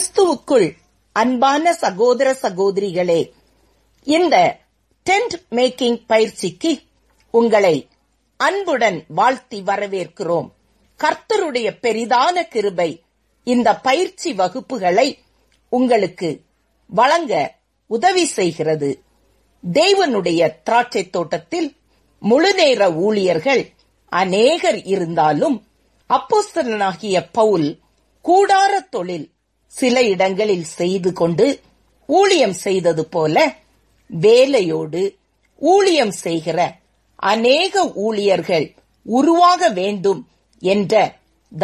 கிறிஸ்துவுக்குள் அன்பான சகோதர சகோதரிகளே, இந்த டென்ட் மேக்கிங் பயிற்சிக்கு உங்களை அன்புடன் வாழ்த்தி வரவேற்கிறோம். கர்த்தருடைய பெரிதான கிருபை இந்த பயிற்சி வகுப்புகளை உங்களுக்கு வழங்க உதவி செய்கிறது. தேவனுடைய திராட்சை தோட்டத்தில் முழுநேர ஊழியர்கள் அநேகர் இருந்தாலும் அப்போஸ்தலனாகிய பவுல் கூடார தொழில் சில இடங்களில் செய்து கொண்டு ஊழியம் செய்தது போல வேலையோடு ஊழியம் செய்கிற அநேக ஊழியர்கள் உருவாக வேண்டும் என்ற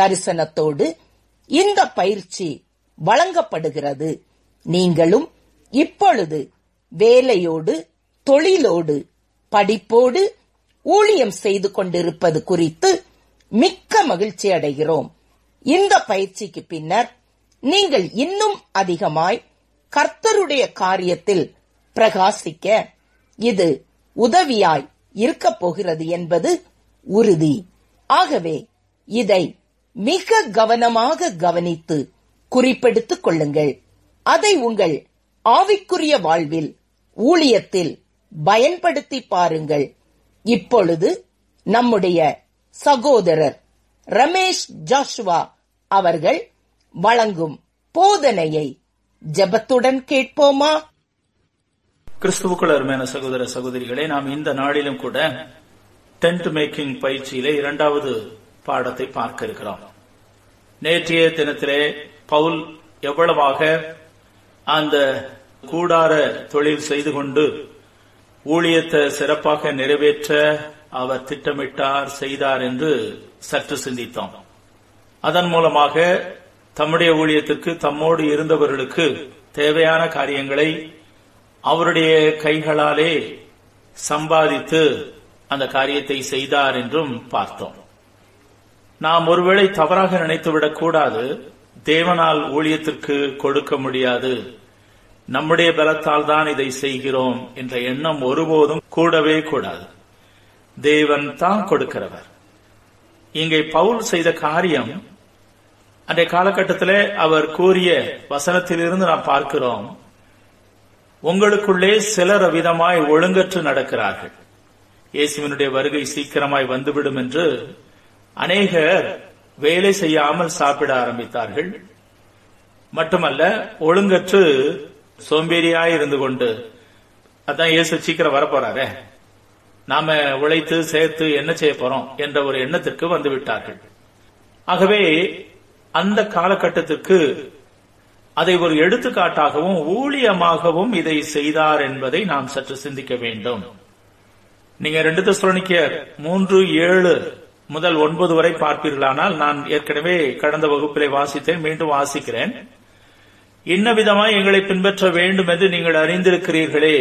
தரிசனத்தோடு இந்த பயிற்சி வழங்கப்படுகிறது. நீங்களும் இப்பொழுது வேலையோடு, தொழிலோடு, படிப்போடு ஊழியம் செய்து கொண்டிருப்பது குறித்து மிக்க மகிழ்ச்சி அடைகிறோம். இந்த பயிற்சிக்கு பின்னர் நீங்கள் இன்னும் அதிகமாய் கர்த்தருடைய காரியத்தில் பிரகாசிக்க இது உதவியாய் இருக்கப் போகிறது என்பது உறுதி. ஆகவே இதை மிக கவனமாக கவனித்து குறிப்பெடுத்துக் கொள்ளுங்கள். அதை உங்கள் ஆவிக்குரிய வாழ்வில், ஊழியத்தில் பயன்படுத்தி பாருங்கள். இப்பொழுது நம்முடைய சகோதரர் ரமேஷ் ஜாஷ்வா அவர்கள் வழங்கும் போதனையை ஜெபத்துடன் கேட்போமா? கிறிஸ்துவுக்குள் அருமையான சகோதர சகோதரிகளே, நாம் இந்த நாளிலும் கூட டென்ட் மேக்கிங் பயிற்சியிலே 2வது பாடத்தை பார்க்க இருக்கிறோம். நேற்றைய தினத்திலே பவுல் எவ்வளவாக அந்த கூடார தொழில் செய்து கொண்டு ஊழியத்தை சிறப்பாக நிறைவேற்ற அவர் திட்டமிட்டார், செய்தார் என்று சற்று சிந்தித்தோம். அதன் மூலமாக தம்முடைய ஊழியத்திற்கு, தம்மோடு இருந்தவர்களுக்கு தேவையான காரியங்களை அவருடைய கைகளாலே சம்பாதித்து அந்த காரியத்தை செய்தார் என்றும் பார்த்தோம். நாம் ஒருவேளை தவறாக நினைத்துவிடக் கூடாது. தேவனால் ஊழியத்திற்கு கொடுக்க முடியாது, நம்முடைய பலத்தால் தான் இதை செய்கிறோம் என்ற எண்ணம் ஒருபோதும் கூடவே கூடாது. தேவன் தான் கொடுக்கிறவர். இங்கே பவுல் செய்த காரியம், அந்த காலகட்டத்திலே அவர் கூறிய வசனத்திலிருந்து நாம் பார்க்கிறோம், உங்களுக்குள்ளே சிலர் விதமாய் ஒழுங்கற்று நடக்கிறார்கள், இயேசுவினுடைய வருகை சீக்கிரமாய் வந்துவிடும் என்று அநேகர் வேலை செய்யாமல் சாப்பிட ஆரம்பித்தார்கள். மட்டுமல்ல, ஒழுங்கற்று சோம்பேறியாய் இருந்து கொண்டு, அதான் இயேசு சீக்கிரம் வரப்போறாரே, நாம உழைத்து சேர்த்து என்ன செய்ய போறோம் என்ற ஒரு எண்ணத்திற்கு வந்துவிட்டார்கள். ஆகவே அந்த காலகட்டத்திற்கு அதை ஒரு எடுத்துக்காட்டாகவும் ஊழியமாகவும் இதை செய்தார் என்பதை நாம் சற்று சிந்திக்க வேண்டும். நீங்க 2 Thessalonians 3:7 முதல் 9 வரை பார்ப்பீர்களானால், நான் ஏற்கனவே கடந்த வகுப்பிலே வாசித்தேன், மீண்டும் வாசிக்கிறேன். இன்ன விதமாய் எங்களை பின்பற்ற வேண்டும் என்று நீங்கள் அறிந்திருக்கிறீர்களே,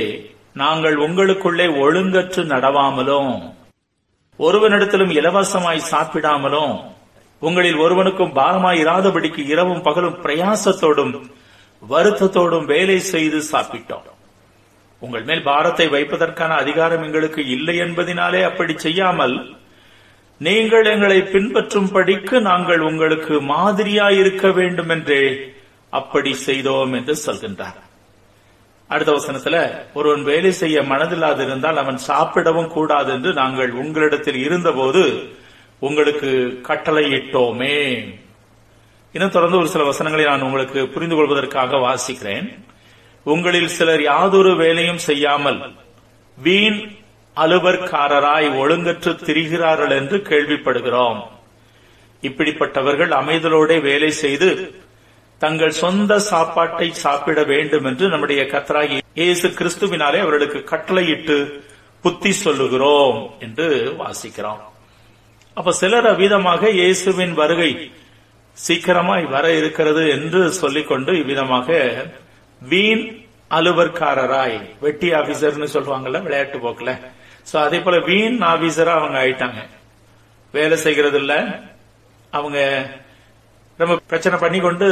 நாங்கள் உங்களுக்குள்ளே ஒழுங்கற்று நடவாமலும் ஒருவனிடத்திலும் இலவசமாய் சாப்பிடாமலும் உங்களில் ஒருவனுக்கும் பாரமாய் இராதபடிக்கு இரவும் பகலும் பிரயாசத்தோடும் வருத்தத்தோடும் வேலை செய்து சாப்பிட்டோம். உங்கள் மேல் பாரத்தை வைப்பதற்கான அதிகாரம் எங்களுக்கு இல்லை என்பதினாலே அப்படி செய்யாமல் நீங்கள் எங்களை பின்பற்றும்படிக்கு நாங்கள் உங்களுக்கு மாதிரியாயிருக்க வேண்டும் என்றே அப்படி செய்தோம் என்று சொல்கின்றார். அடுத்த வசனத்துல, ஒருவன் வேலை செய்ய மனதில்லாது இருந்தால் அவன் சாப்பிடவும் கூடாது என்று நாங்கள் உங்களிடத்தில் இருந்தபோது உங்களுக்கு கட்டளையிட்டோமே. இன்னும் தொடர்ந்து ஒரு சில வசனங்களை நான் உங்களுக்கு புரிந்து கொள்வதற்காக வாசிக்கிறேன். உங்களில் சிலர் யாதொரு வேலையும் செய்யாமல் வீண் அலுவற்காரராய் ஒழுங்கற்று திரிகிறார்கள் என்று கேள்விப்படுகிறோம். இப்படிப்பட்டவர்கள் அமைதலோட வேலை செய்து தங்கள் சொந்த சாப்பாட்டை சாப்பிட வேண்டும் என்று நம்முடைய கர்த்தராகிய இயேசு கிறிஸ்துவினாலே அவர்களுக்கு கட்டளையிட்டு புத்தி சொல்லுகிறோம் என்று வாசிக்கிறோம். அப்ப சிலர் அவ்விதமாக இயேசுவின் வருகை சீக்கிரமாய் வர இருக்கிறது என்று சொல்லிக்கொண்டு இவ்விதமாக வீண் அலுவற்காரராய், வெட்டி ஆபீசர்னு சொல்லுவாங்கல்ல விளையாட்டு போக்குல, சோ அதே போல வீண் ஆபீசரா அவங்க ஆயிட்டாங்க. வேலை செய்கிறது இல்ல, அவங்க ரொம்ப பிரச்சனை பண்ணி கொண்டு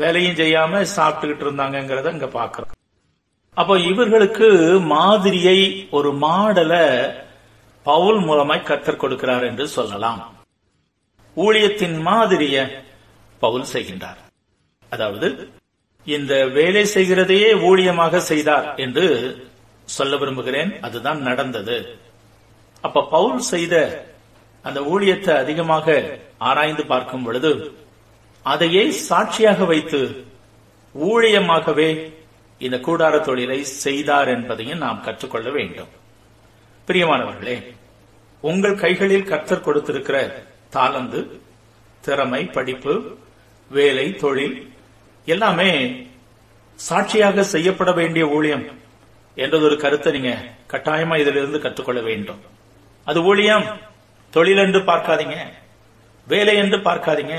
வேலையும் செய்யாம சாப்பிட்டுக்கிட்டு இருந்தாங்கிறத இங்க பாக்குறோம். அப்போ இவர்களுக்கு மாதிரியை, ஒரு மாடலை பவுல் மூலமாய் கர்த்தர் கொடுக்கிறார் என்று சொல்லலாம். ஊழியத்தின் மாதிரிய பவுல் செய்கின்றார். அதாவது இந்த வேலை செய்கிறதையே ஊழியமாக செய்தார் என்று சொல்ல விரும்புகிறேன். அதுதான் நடந்தது. அப்ப பவுல் செய்த அந்த ஊழியத்தை அதிகமாக ஆராய்ந்து பார்க்கும் பொழுது அதையே சாட்சியாக வைத்து ஊழியமாகவே இந்த கூடார தொழிலை செய்தார் என்பதையும் நாம் கற்றுக்கொள்ள வேண்டும். பிரியமானவர்களே, உங்கள் கைகளில் கர்த்தர் கொடுத்திருக்கிற தாளந்து, திறமை, படிப்பு, வேலை, தொழில் எல்லாமே சாட்சியாக செய்யப்பட வேண்டிய ஊழியம் என்றது ஒரு கருத்தை நீங்க கட்டாயமா இதிலிருந்து கற்றுக்கொள்ள வேண்டும். அது ஊழியம் தொழில் என்று பார்க்காதீங்க, வேலை என்று பார்க்காதீங்க.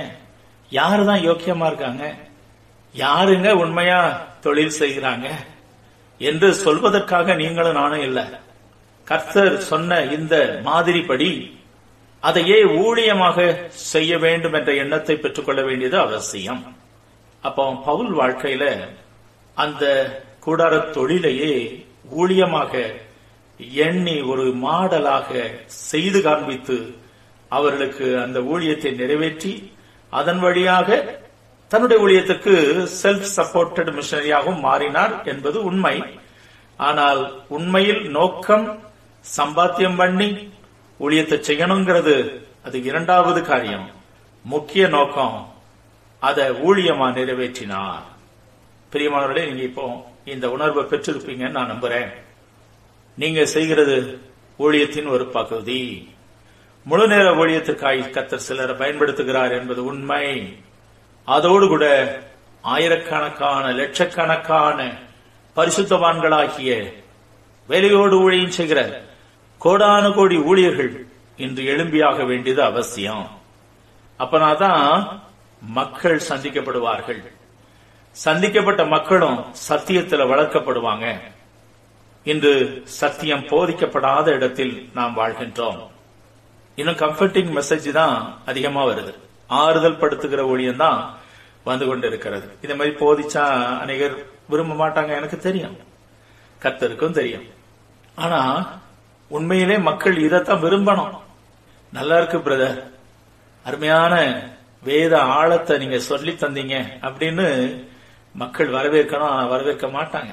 யாருதான் யோக்கியமா இருக்காங்க, யாருங்க உண்மையா தொழில் செய்கிறாங்க என்று சொல்வதற்காக நீங்களும் நானும் இல்ல. கர்த்தர் சொன்ன இந்த மாதிரிப்படி அதையே ஊழியமாக செய்ய வேண்டும் என்ற எண்ணத்தை பெற்றுக்கொள்ள வேண்டியது அவசியம். அப்போ பவுல் வாழ்க்கையில அந்த கூடார தொழிலையே ஊழியமாக எண்ணி ஒரு மாடலாக செய்து காண்பித்து அவர்களுக்கு அந்த ஊழியத்தை நிறைவேற்றி அதன் வழியாக தன்னுடைய ஊழியத்துக்கு செல்ஃப் சப்போர்ட்டட் மிஷனரியாகவும் மாறினார் என்பது உண்மை. ஆனால் உண்மையில் நோக்கம் சம்பாத்தியம் பண்ணி ஊழியத்தை செய்யணுங்கிறது அது இரண்டாவது காரியம். முக்கிய நோக்கம் அதை ஊழியமா நிறைவேற்றினார். பிரியமானவர்களே, நீங்க இப்போ இந்த உணர்வை பெற்றிருப்பீங்கன்னு நான் நம்புறேன். நீங்க செய்கிறது ஊழியத்தின் ஒரு பகுதி. முழு நேர ஊழியத்திற்காக கர்த்தர் சிலரை பயன்படுத்துகிறார் என்பது உண்மை. அதோடு கூட ஆயிரக்கணக்கான லட்சக்கணக்கான பரிசுத்தவான்களாகிய வேலையோடு ஊழியம் செய்கிற கோடான கோடி ஊழியர்கள் இன்று எழும்பியாக வேண்டியது அவசியம். அப்பனாதான் மக்கள் சந்திக்கப்படுவார்கள். சந்திக்கப்பட்ட மக்களும் சத்தியத்தில் வளர்க்கப்படுவாங்க. இன்று சத்தியம் போதிக்கப்படாத இடத்தில் நாம் வாழ்கின்றோம். இன்னும் கம்ஃபர்டிங் மெசேஜ் தான் அதிகமா வருது. ஆறுதல் படுத்துகிற ஊழியம் தான் வந்து கொண்டிருக்கிறது. இதே மாதிரி போதிச்சா அநேகர் விரும்ப மாட்டாங்க. எனக்கு தெரியும், கர்த்தருக்கும் தெரியும். ஆனா உண்மையிலே மக்கள் இதைத்தான் விரும்பணும். நல்லா இருக்கு பிரதர், அருமையான வேத ஆழத்தை நீங்க சொல்லி தந்தீங்க அப்படின்னு மக்கள் வரவேற்கணும். வரவேற்க மாட்டாங்க,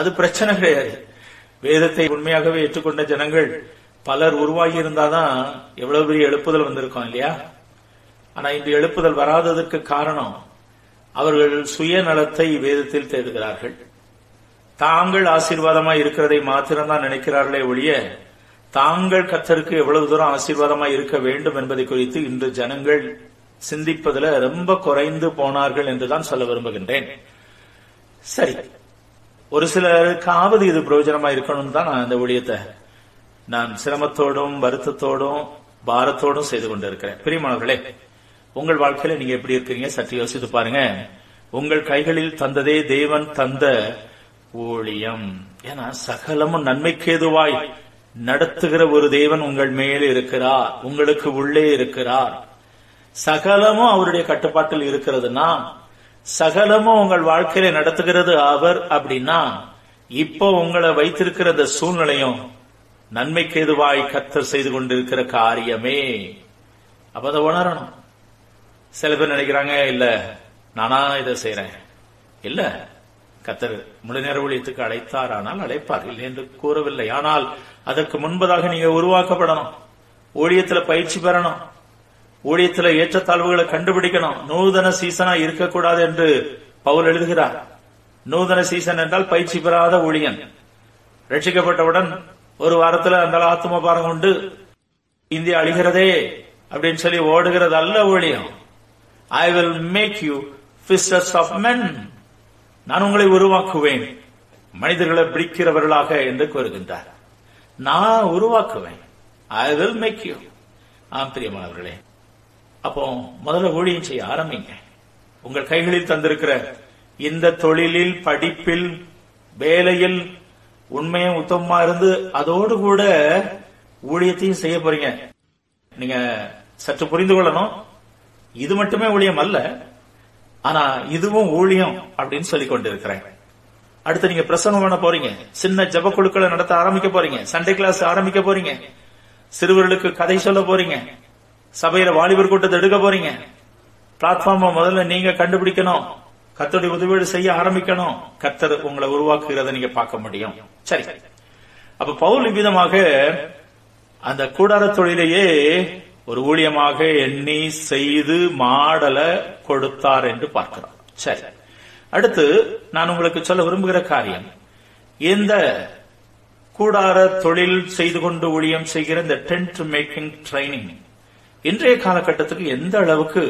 அது பிரச்சனை கிடையாது. வேதத்தை உண்மையாகவே ஏற்றுக்கொண்ட ஜனங்கள் பலர் உருவாகி இருந்தாதான் எவ்வளவு பெரிய எழுப்புதல் வந்திருக்கோம் இல்லையா? ஆனா இன்று எழுப்புதல் வராததற்கு காரணம் அவர்கள் சுயநலத்தை வேதத்தில் தேடுகிறார்கள். தாங்கள் ஆசீர்வாதமாய் இருக்கிறதை மாத்திரம்தான் நினைக்கிறார்களே ஒழிய தாங்கள் கர்த்தருக்கு எவ்வளவு தூரம் ஆசீர்வாதமாய் இருக்க வேண்டும் என்பதை குறித்து இன்று ஜனங்கள் சிந்திப்பதில் ரொம்ப குறைந்து போனார்கள் என்றுதான் சொல்ல விரும்புகின்றேன். சரி, ஒரு சிலருக்காவது இது பிரயோஜனமா இருக்கணும் தான் நான் இந்த ஊழியத்தை நான் சிரமத்தோடும் வருத்தத்தோடும் பாரத்தோடும் செய்து கொண்டிருக்கிறேன். பிரியமானவர்களே, உங்கள் வாழ்க்கையில நீங்க எப்படி இருக்கிறீங்க சற்று யோசித்து பாருங்க. உங்கள் கைகளில் தந்ததே தேவன் தந்த ஊழியம். ஏன்னா சகலமும் நன்மைக்கேதுவாய் நடத்துகிற ஒரு தேவன் உங்கள் மேல் இருக்கிறார், உங்களுக்கு உள்ளே இருக்கிறார். சகலமும் அவருடைய கட்டுப்பாட்டில் இருக்கிறதுனா, சகலமும் உங்கள் வாழ்க்கையில நடத்துகிறது அவர் அப்படின்னா, இப்போ உங்களை வைத்திருக்கிற அந்த சூழ்நிலையும் நன்மைக்கேதுவாய் கர்த்தர் செய்து கொண்டிருக்கிற காரியமே. அப்ப அதை உணரணும். சில பேர் நினைக்கிறாங்க, இல்ல நானா இதை செய்யறேன், இல்ல கர்த்தர் முழு நேர ஊழியத்துக்கு அழைத்தார், ஆனால் அழைப்பார், இல்லை என்று கூறவில்லை. ஆனால் அதற்கு முன்பதாக நீங்க உருவாக்கப்படணும், ஊழியத்துல பயிற்சி பெறணும், ஊழியத்துல ஏற்றத்தாழ்வுகளை கண்டுபிடிக்கணும். நூதன சீசனா இருக்கக்கூடாது என்று பவுல் எழுதுகிறார். நூதன சீசன் என்றால் பயிற்சி பெறாத ஊழியன். ரட்சிக்கப்பட்டவுடன் ஒரு வாரத்துல அந்த ஆத்ம பாரம் கொண்டு இந்தியா அழிகிறதே அப்படின்னு சொல்லி ஓடுகிறது அல்ல ஊழியம். I will make you fishers of men. நான் உங்களை உருவாக்குவேன், மனிதர்களை பிடிக்கிறவர்களாக என்று கூறுகின்றார். நான் உருவாக்குவேன், ஐ வில் மேக் யூ. ஆம் பிரியமானவர்களே, அப்போ முதல்ல ஊழியம் செய்ய ஆரம்பிங்க. உங்கள் கைகளில் தந்திருக்கிற இந்த தொழிலில், படிப்பில், வேலையில் உண்மையும் உத்தமமா இருந்து அதோடு கூட ஊழியத்தையும் செய்ய போறீங்க. நீங்க சற்று புரிந்து கொள்ளணும், இது மட்டுமே ஊழியம் அல்ல, ஆனா இதுவும் ஊழியம் அப்படின்னு சொல்லி கொண்டிருக்கிறேன். அடுத்து நீங்க பிரசங்கம் பண்ண போறீங்க, சின்ன ஜப குழுக்களை நடத்த ஆரம்பிக்க போறீங்க, சண்டே கிளாஸ் ஆரம்பிக்க போறீங்க, சிறுவர்களுக்கு கதை சொல்ல போறீங்க, சபையில வாலிபர் கூட்டத்தை எடுக்க போறீங்க. பிளாட்ஃபார்ம் முதல்ல நீங்க கண்டுபிடிக்கணும். கர்த்தருடைய உதவியோடு செய்ய ஆரம்பிக்கணும். கர்த்தர் உங்களை உருவாக்குகிறத நீங்க பார்க்க முடியும். சரி, அப்ப பவுல் விதமாக அந்த கூடார தொழிலையே ஒரு ஊழியமாக எண்ணி செய்து மாடல கொடுத்தார் என்று பார்க்கிறோம். சரி, அடுத்து நான் உங்களுக்கு சொல்ல விரும்புகிற காரியம், இந்த கூடார தொழில் செய்து கொண்டு ஊழியம் செய்கிற இந்த டென்ட் மேக்கிங் ட்ரைனிங் இன்றைய காலகட்டத்துக்கு எந்த அளவுக்கு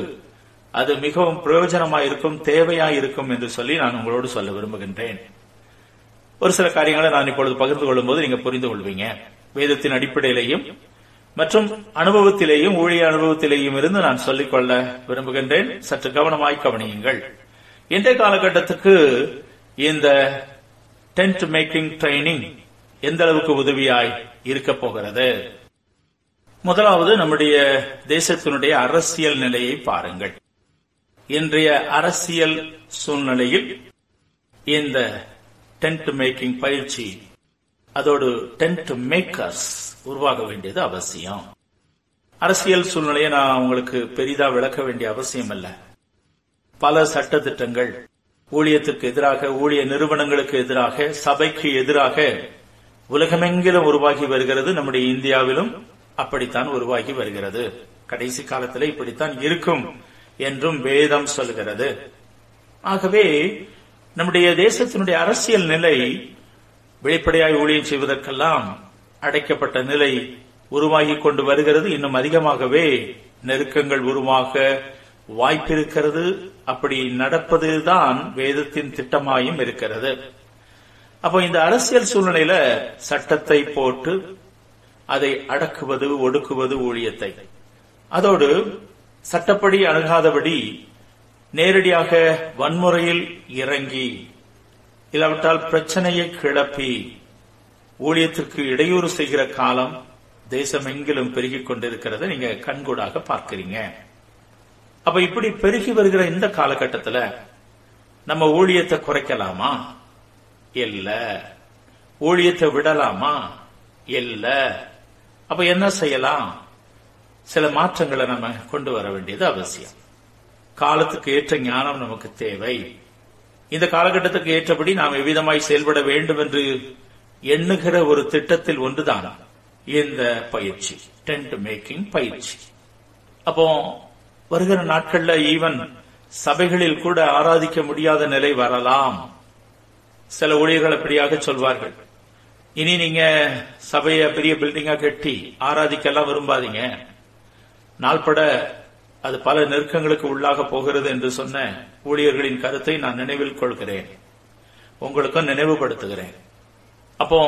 அது மிகவும் பிரயோஜனமாயிருக்கும், தேவையாயிருக்கும் என்று சொல்லி நான் உங்களோடு சொல்ல விரும்புகின்றேன். ஒரு சில காரியங்களை நான் இப்பொழுது பகிர்ந்து கொள்ளும் போது நீங்க புரிந்து கொள்வீங்க. வேதத்தின் அடிப்படையிலேயும் மற்றும் அனுபவத்திலேயும் ஊழிய அனுபவத்திலேயும் இருந்து நான் சொல்லிக்கொள்ள விரும்புகின்றேன். சற்று கவனமாய் கவனியுங்கள். இன்றைய காலகட்டத்துக்கு இந்த டென்ட் மேக்கிங் ட்ரைனிங் எந்த அளவுக்கு உதவியாய் இருக்க போகிறது. முதலாவது, நம்முடைய தேசத்தினுடைய அரசியல் நிலையை பாருங்கள். இன்றைய அரசியல் சூழ்நிலையில் இந்த டென்ட் மேக்கிங் பயிற்சி, அதோடு டென்ட் மேக்கர்ஸ் உருவாக வேண்டியது அவசியம். அரசியல் சூழ்நிலையை நான் உங்களுக்கு பெரிதா விளக்க வேண்டிய அவசியம் அல்ல. பல சட்ட திட்டங்கள் ஊழியத்துக்கு எதிராக, ஊழிய நிறுவனங்களுக்கு எதிராக, சபைக்கு எதிராக உலகமெங்கிலும் உருவாகி வருகிறது. நம்முடைய இந்தியாவிலும் அப்படித்தான் உருவாகி வருகிறது. கடைசி காலத்தில் இப்படித்தான் இருக்கும் என்றும் வேதம் சொல்கிறது. ஆகவே நம்முடைய தேசத்தினுடைய அரசியல் நிலை வெளிப்படையாய் ஊழியம் செய்வதற்கெல்லாம் அடைக்கப்பட்ட நிலை உருவாகிக் கொண்டு வருகிறது. இன்னும் அதிகமாகவே நெருக்கங்கள் உருவாக வாய்ப்பிருக்கிறது. அப்படி நடப்பதுதான் வேதத்தின் திட்டமாயும் இருக்கிறது. அப்போ இந்த அரசியல் சூழ்நிலையில சட்டத்தை போட்டு அதை அடக்குவது, ஒடுக்குவது ஊழியத்தை, அதோடு சட்டப்படி அணுகாதபடி நேரடியாக வன்முறையில் இறங்கி, இல்லாவிட்டால் பிரச்சனையை கிளப்பி ஊழியத்திற்கு இடையூறு செய்கிற காலம் தேசம் எங்கிலும் பெருகிக் கொண்டிருக்கிறத நீங்க கண்கூடாக பார்க்கிறீங்க. அப்ப இப்படி பெருகி வருகிற இந்த காலகட்டத்தில் நம்ம ஊழியத்தை குறைக்கலாமா? இல்ல. ஊழியத்தை விடலாமா? இல்ல. அப்ப என்ன செய்யலாம்? சில மாற்றங்களை நம்ம கொண்டு வர வேண்டியது அவசியம். காலத்துக்கு ஏற்ற ஞானம் நமக்கு தேவை. இந்த காலகட்டத்துக்கு ஏற்றபடி நாம் எவ்விதமாய் செயல்பட வேண்டும் என்று எண்ணுகிற ஒரு திட்டத்தில் ஒன்றுதான் இந்த பயிற்சி, டென்ட் மேக்கிங் பயிற்சி. அப்போ வருகிற நாட்கள்ல ஈவன் சபைகளில் கூட ஆராதிக்க முடியாத நிலை வரலாம். சில ஊழியர்கள் அப்படியாக சொல்வார்கள், இனி நீங்க சபைய பெரிய பில்டிங்கா கட்டி ஆராதிக்கெல்லாம் விரும்பாதீங்க, நாள்பட அது பல நெருக்கங்களுக்கு உள்ளாக போகிறது என்று சொன்ன ஊழியர்களின் கருத்தை நான் நினைவில் கொள்கிறேன், உங்களுக்கும் நினைவுபடுத்துகிறேன். அப்போ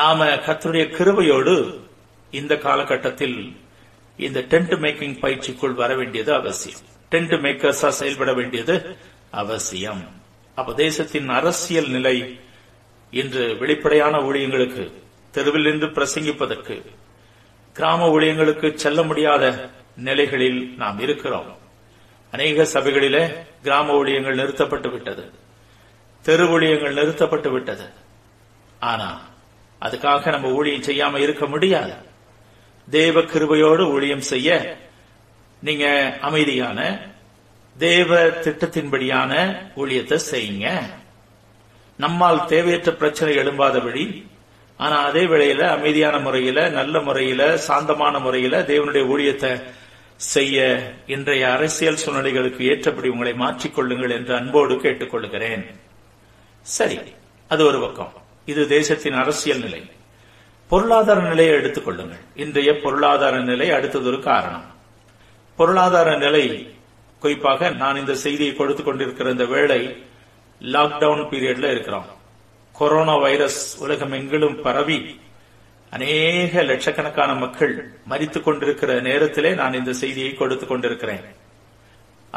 நாம கர்த்தருடைய கிருபையோடு இந்த காலகட்டத்தில் இந்த டென்ட் மேக்கிங் பயிற்சிக்குள் வர வேண்டியது அவசியம். டென்ட் மேக்கர்ஸா செயல்பட வேண்டியது அவசியம். அப்ப தேசத்தின் அரசியல் நிலை இன்று வெளிப்படையான ஊழியங்களுக்கு, தெருவில் நின்று பிரசங்கிப்பதற்கு, கிராம ஊழியங்களுக்கு செல்ல முடியாத நிலைகளில் நாம் இருக்கிறோம். அநேக சபைகளிலே கிராம ஊழியங்கள் நிறுத்தப்பட்டு விட்டது, தெரு ஊழியங்கள் நிறுத்தப்பட்டு விட்டது. ஆனா அதுக்காக நம்ம ஊழியம் செய்யாம இருக்க முடியாது. தேவ கிருபையோடு ஊழியம் செய்ய நீங்க அமைதியான தேவ திட்டத்தின்படியான ஊழியத்தை செய்யுங்க. நம்மால் தேவையற்ற பிரச்சனை எழும்பாதபடி, ஆனா அதே வேளையில அமைதியான முறையில, நல்ல முறையில, சாந்தமான முறையில தேவனுடைய ஊழியத்தை செய்ய இன்றைய அரசியல் சூழ்நிலைகளுக்கு ஏற்றபடி உங்களை மாற்றிக்கொள்ளுங்கள் என்று அன்போடு கேட்டுக்கொள்கிறேன். சரி, அது ஒரு பக்கம். இது தேசத்தின் அரசியல் நிலை. பொருளாதார நிலையை எடுத்துக்கொள்ளுங்கள். இன்றைய பொருளாதார நிலை அடுத்ததொரு காரணம். பொருளாதார நிலை, குறிப்பாக நான் இந்த செய்தியை கொடுத்துக் கொண்டிருக்கிற இந்த வேளை லாக்டவுன் பீரியட்ல இருக்கிறோம். கொரோனா வைரஸ் உலகம் எங்கிலும் பரவி அநேக லட்சக்கணக்கான மக்கள் மரித்துக் கொண்டிருக்கிற நேரத்திலே நான் இந்த செய்தியை கொடுத்துக் கொண்டிருக்கிறேன்.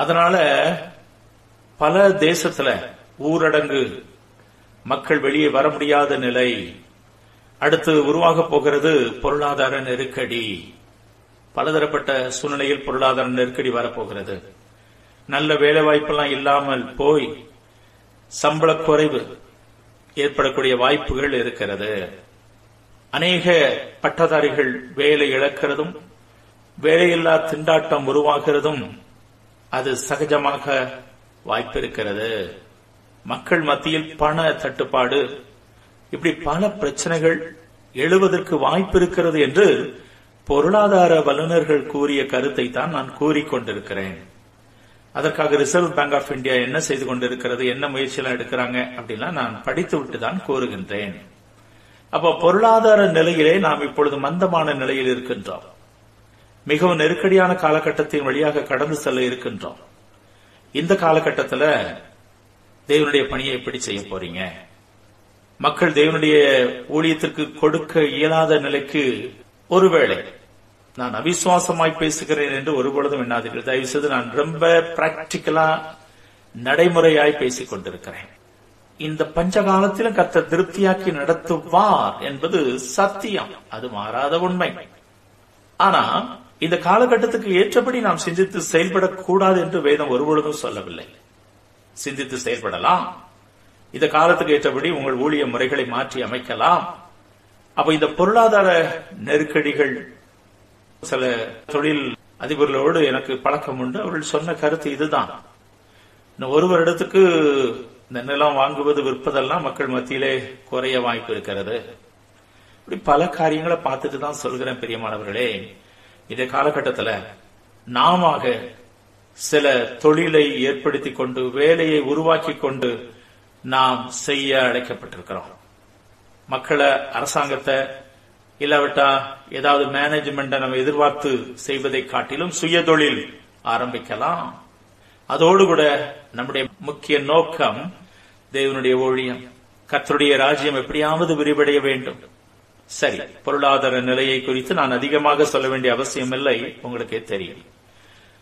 அதனால பல தேசத்துல ஊரடங்கு, மக்கள் வெளியே வர முடியாத நிலை, அடுத்து உருவாக போகிறது பொருளாதார நெருக்கடி. பலதரப்பட்ட சூழ்நிலையில் பொருளாதார நெருக்கடி வரப்போகிறது. நல்ல வேலைவாய்ப்பெல்லாம் இல்லாமல் போய் சம்பள குறைவு ஏற்படக்கூடிய வாய்ப்புகள் இருக்கிறது. அநேக பட்டதாரிகள் வேலை இழக்கிறதும், வேலையில்லா திண்டாட்டம் உருவாகிறதும் அது சகஜமாக வாய்ப்பிருக்கிறது. மக்கள் மத்தியில் பண தட்டுப்பாடு, இப்படி பல பிரச்சனைகள் எழுவதற்கு வாய்ப்பிருக்கிறது என்று பொருளாதார வல்லுநர்கள் கூறிய கருத்தை தான் நான் கூறிக்கொண்டிருக்கிறேன். அதற்காக ரிசர்வ் பேங்க் ஆஃப் இந்தியா என்ன செய்து கொண்டிருக்கிறது, என்ன முயற்சியெல்லாம் எடுக்கிறாங்க அப்படின்னா நான் படித்து விட்டு தான் கூறுகின்றேன். அப்போ பொருளாதார நிலையிலே நாம் இப்பொழுது மந்தமான நிலையில் இருக்கின்றோம். மிகவும் நெருக்கடியான காலகட்டத்தின் வழியாக கடந்து செல்ல இருக்கின்றோம். இந்த காலகட்டத்தில் தேவனுடைய பணியை எப்படி செய்ய போறீங்க? மக்கள் தேவனுடைய ஊழியத்திற்கு கொடுக்க இயலாத நிலைக்கு, ஒருவேளை நான் அவிசுவாசமாய் பேசுகிறேன் என்று ஒருபொழுதும் எண்ணாதீர்கள். தயவு செய்து நான் ரொம்ப பிராக்டிக்கலா நடைமுறையாய் பேசிக் கொண்டிருக்கிறேன். இந்த பஞ்சகாலத்திலும் கர்த்தர் திருப்தியாக்கி நடத்துவார் என்பது சத்தியம், அது மாறாத உண்மை. ஆனா இந்த காலகட்டத்துக்கு ஏற்றபடி நாம் சிந்தித்து செயல்படக்கூடாது என்று வேதம் ஒருபொழுதும் சொல்லவில்லை. சிந்தித்து செயல்படலாம், இந்த காலத்துக்கு ஏற்றபடி உங்கள் ஊழிய முறைகளை மாற்றி அமைக்கலாம். அப்ப இந்த பொருளாதார நெருக்கடிகள், சில தொழில் அதிபர்களோடு எனக்கு பழக்கம் உண்டு, அவர்கள் சொன்ன கருத்து இதுதான். ஒரு வருடத்துக்கு இந்த நிலம் வாங்குவது விற்பதெல்லாம் மக்கள் மத்தியிலே குறைய வாய்ப்பு இருக்கிறது. இப்படி பல காரியங்களை பார்த்துட்டு தான் சொல்கிறேன். பிரியமானவர்களே, இந்த காலகட்டத்தில் நாம சில தொழிலை ஏற்படுத்தி கொண்டு வேலையை உருவாக்கி கொண்டு நாம் செய்ய அழைக்கப்பட்டிருக்கிறோம். மக்களை, அரசாங்கத்தை, இல்லாவிட்டா ஏதாவது மேனேஜ்மெண்ட்டை நம்ம எதிர்பார்த்து செய்வதை காட்டிலும் சுய தொழில் ஆரம்பிக்கலாம். அதோடு கூட நம்முடைய முக்கிய நோக்கம் தேவனுடைய ஊழியம், கர்த்தருடைய ராஜ்யம் எப்படியாவது விரிவடைய வேண்டும். சரி, பொருளாதார நிலையை குறித்து நான் அதிகமாக சொல்ல வேண்டிய அவசியம் இல்லை, உங்களுக்கே தெரியும்.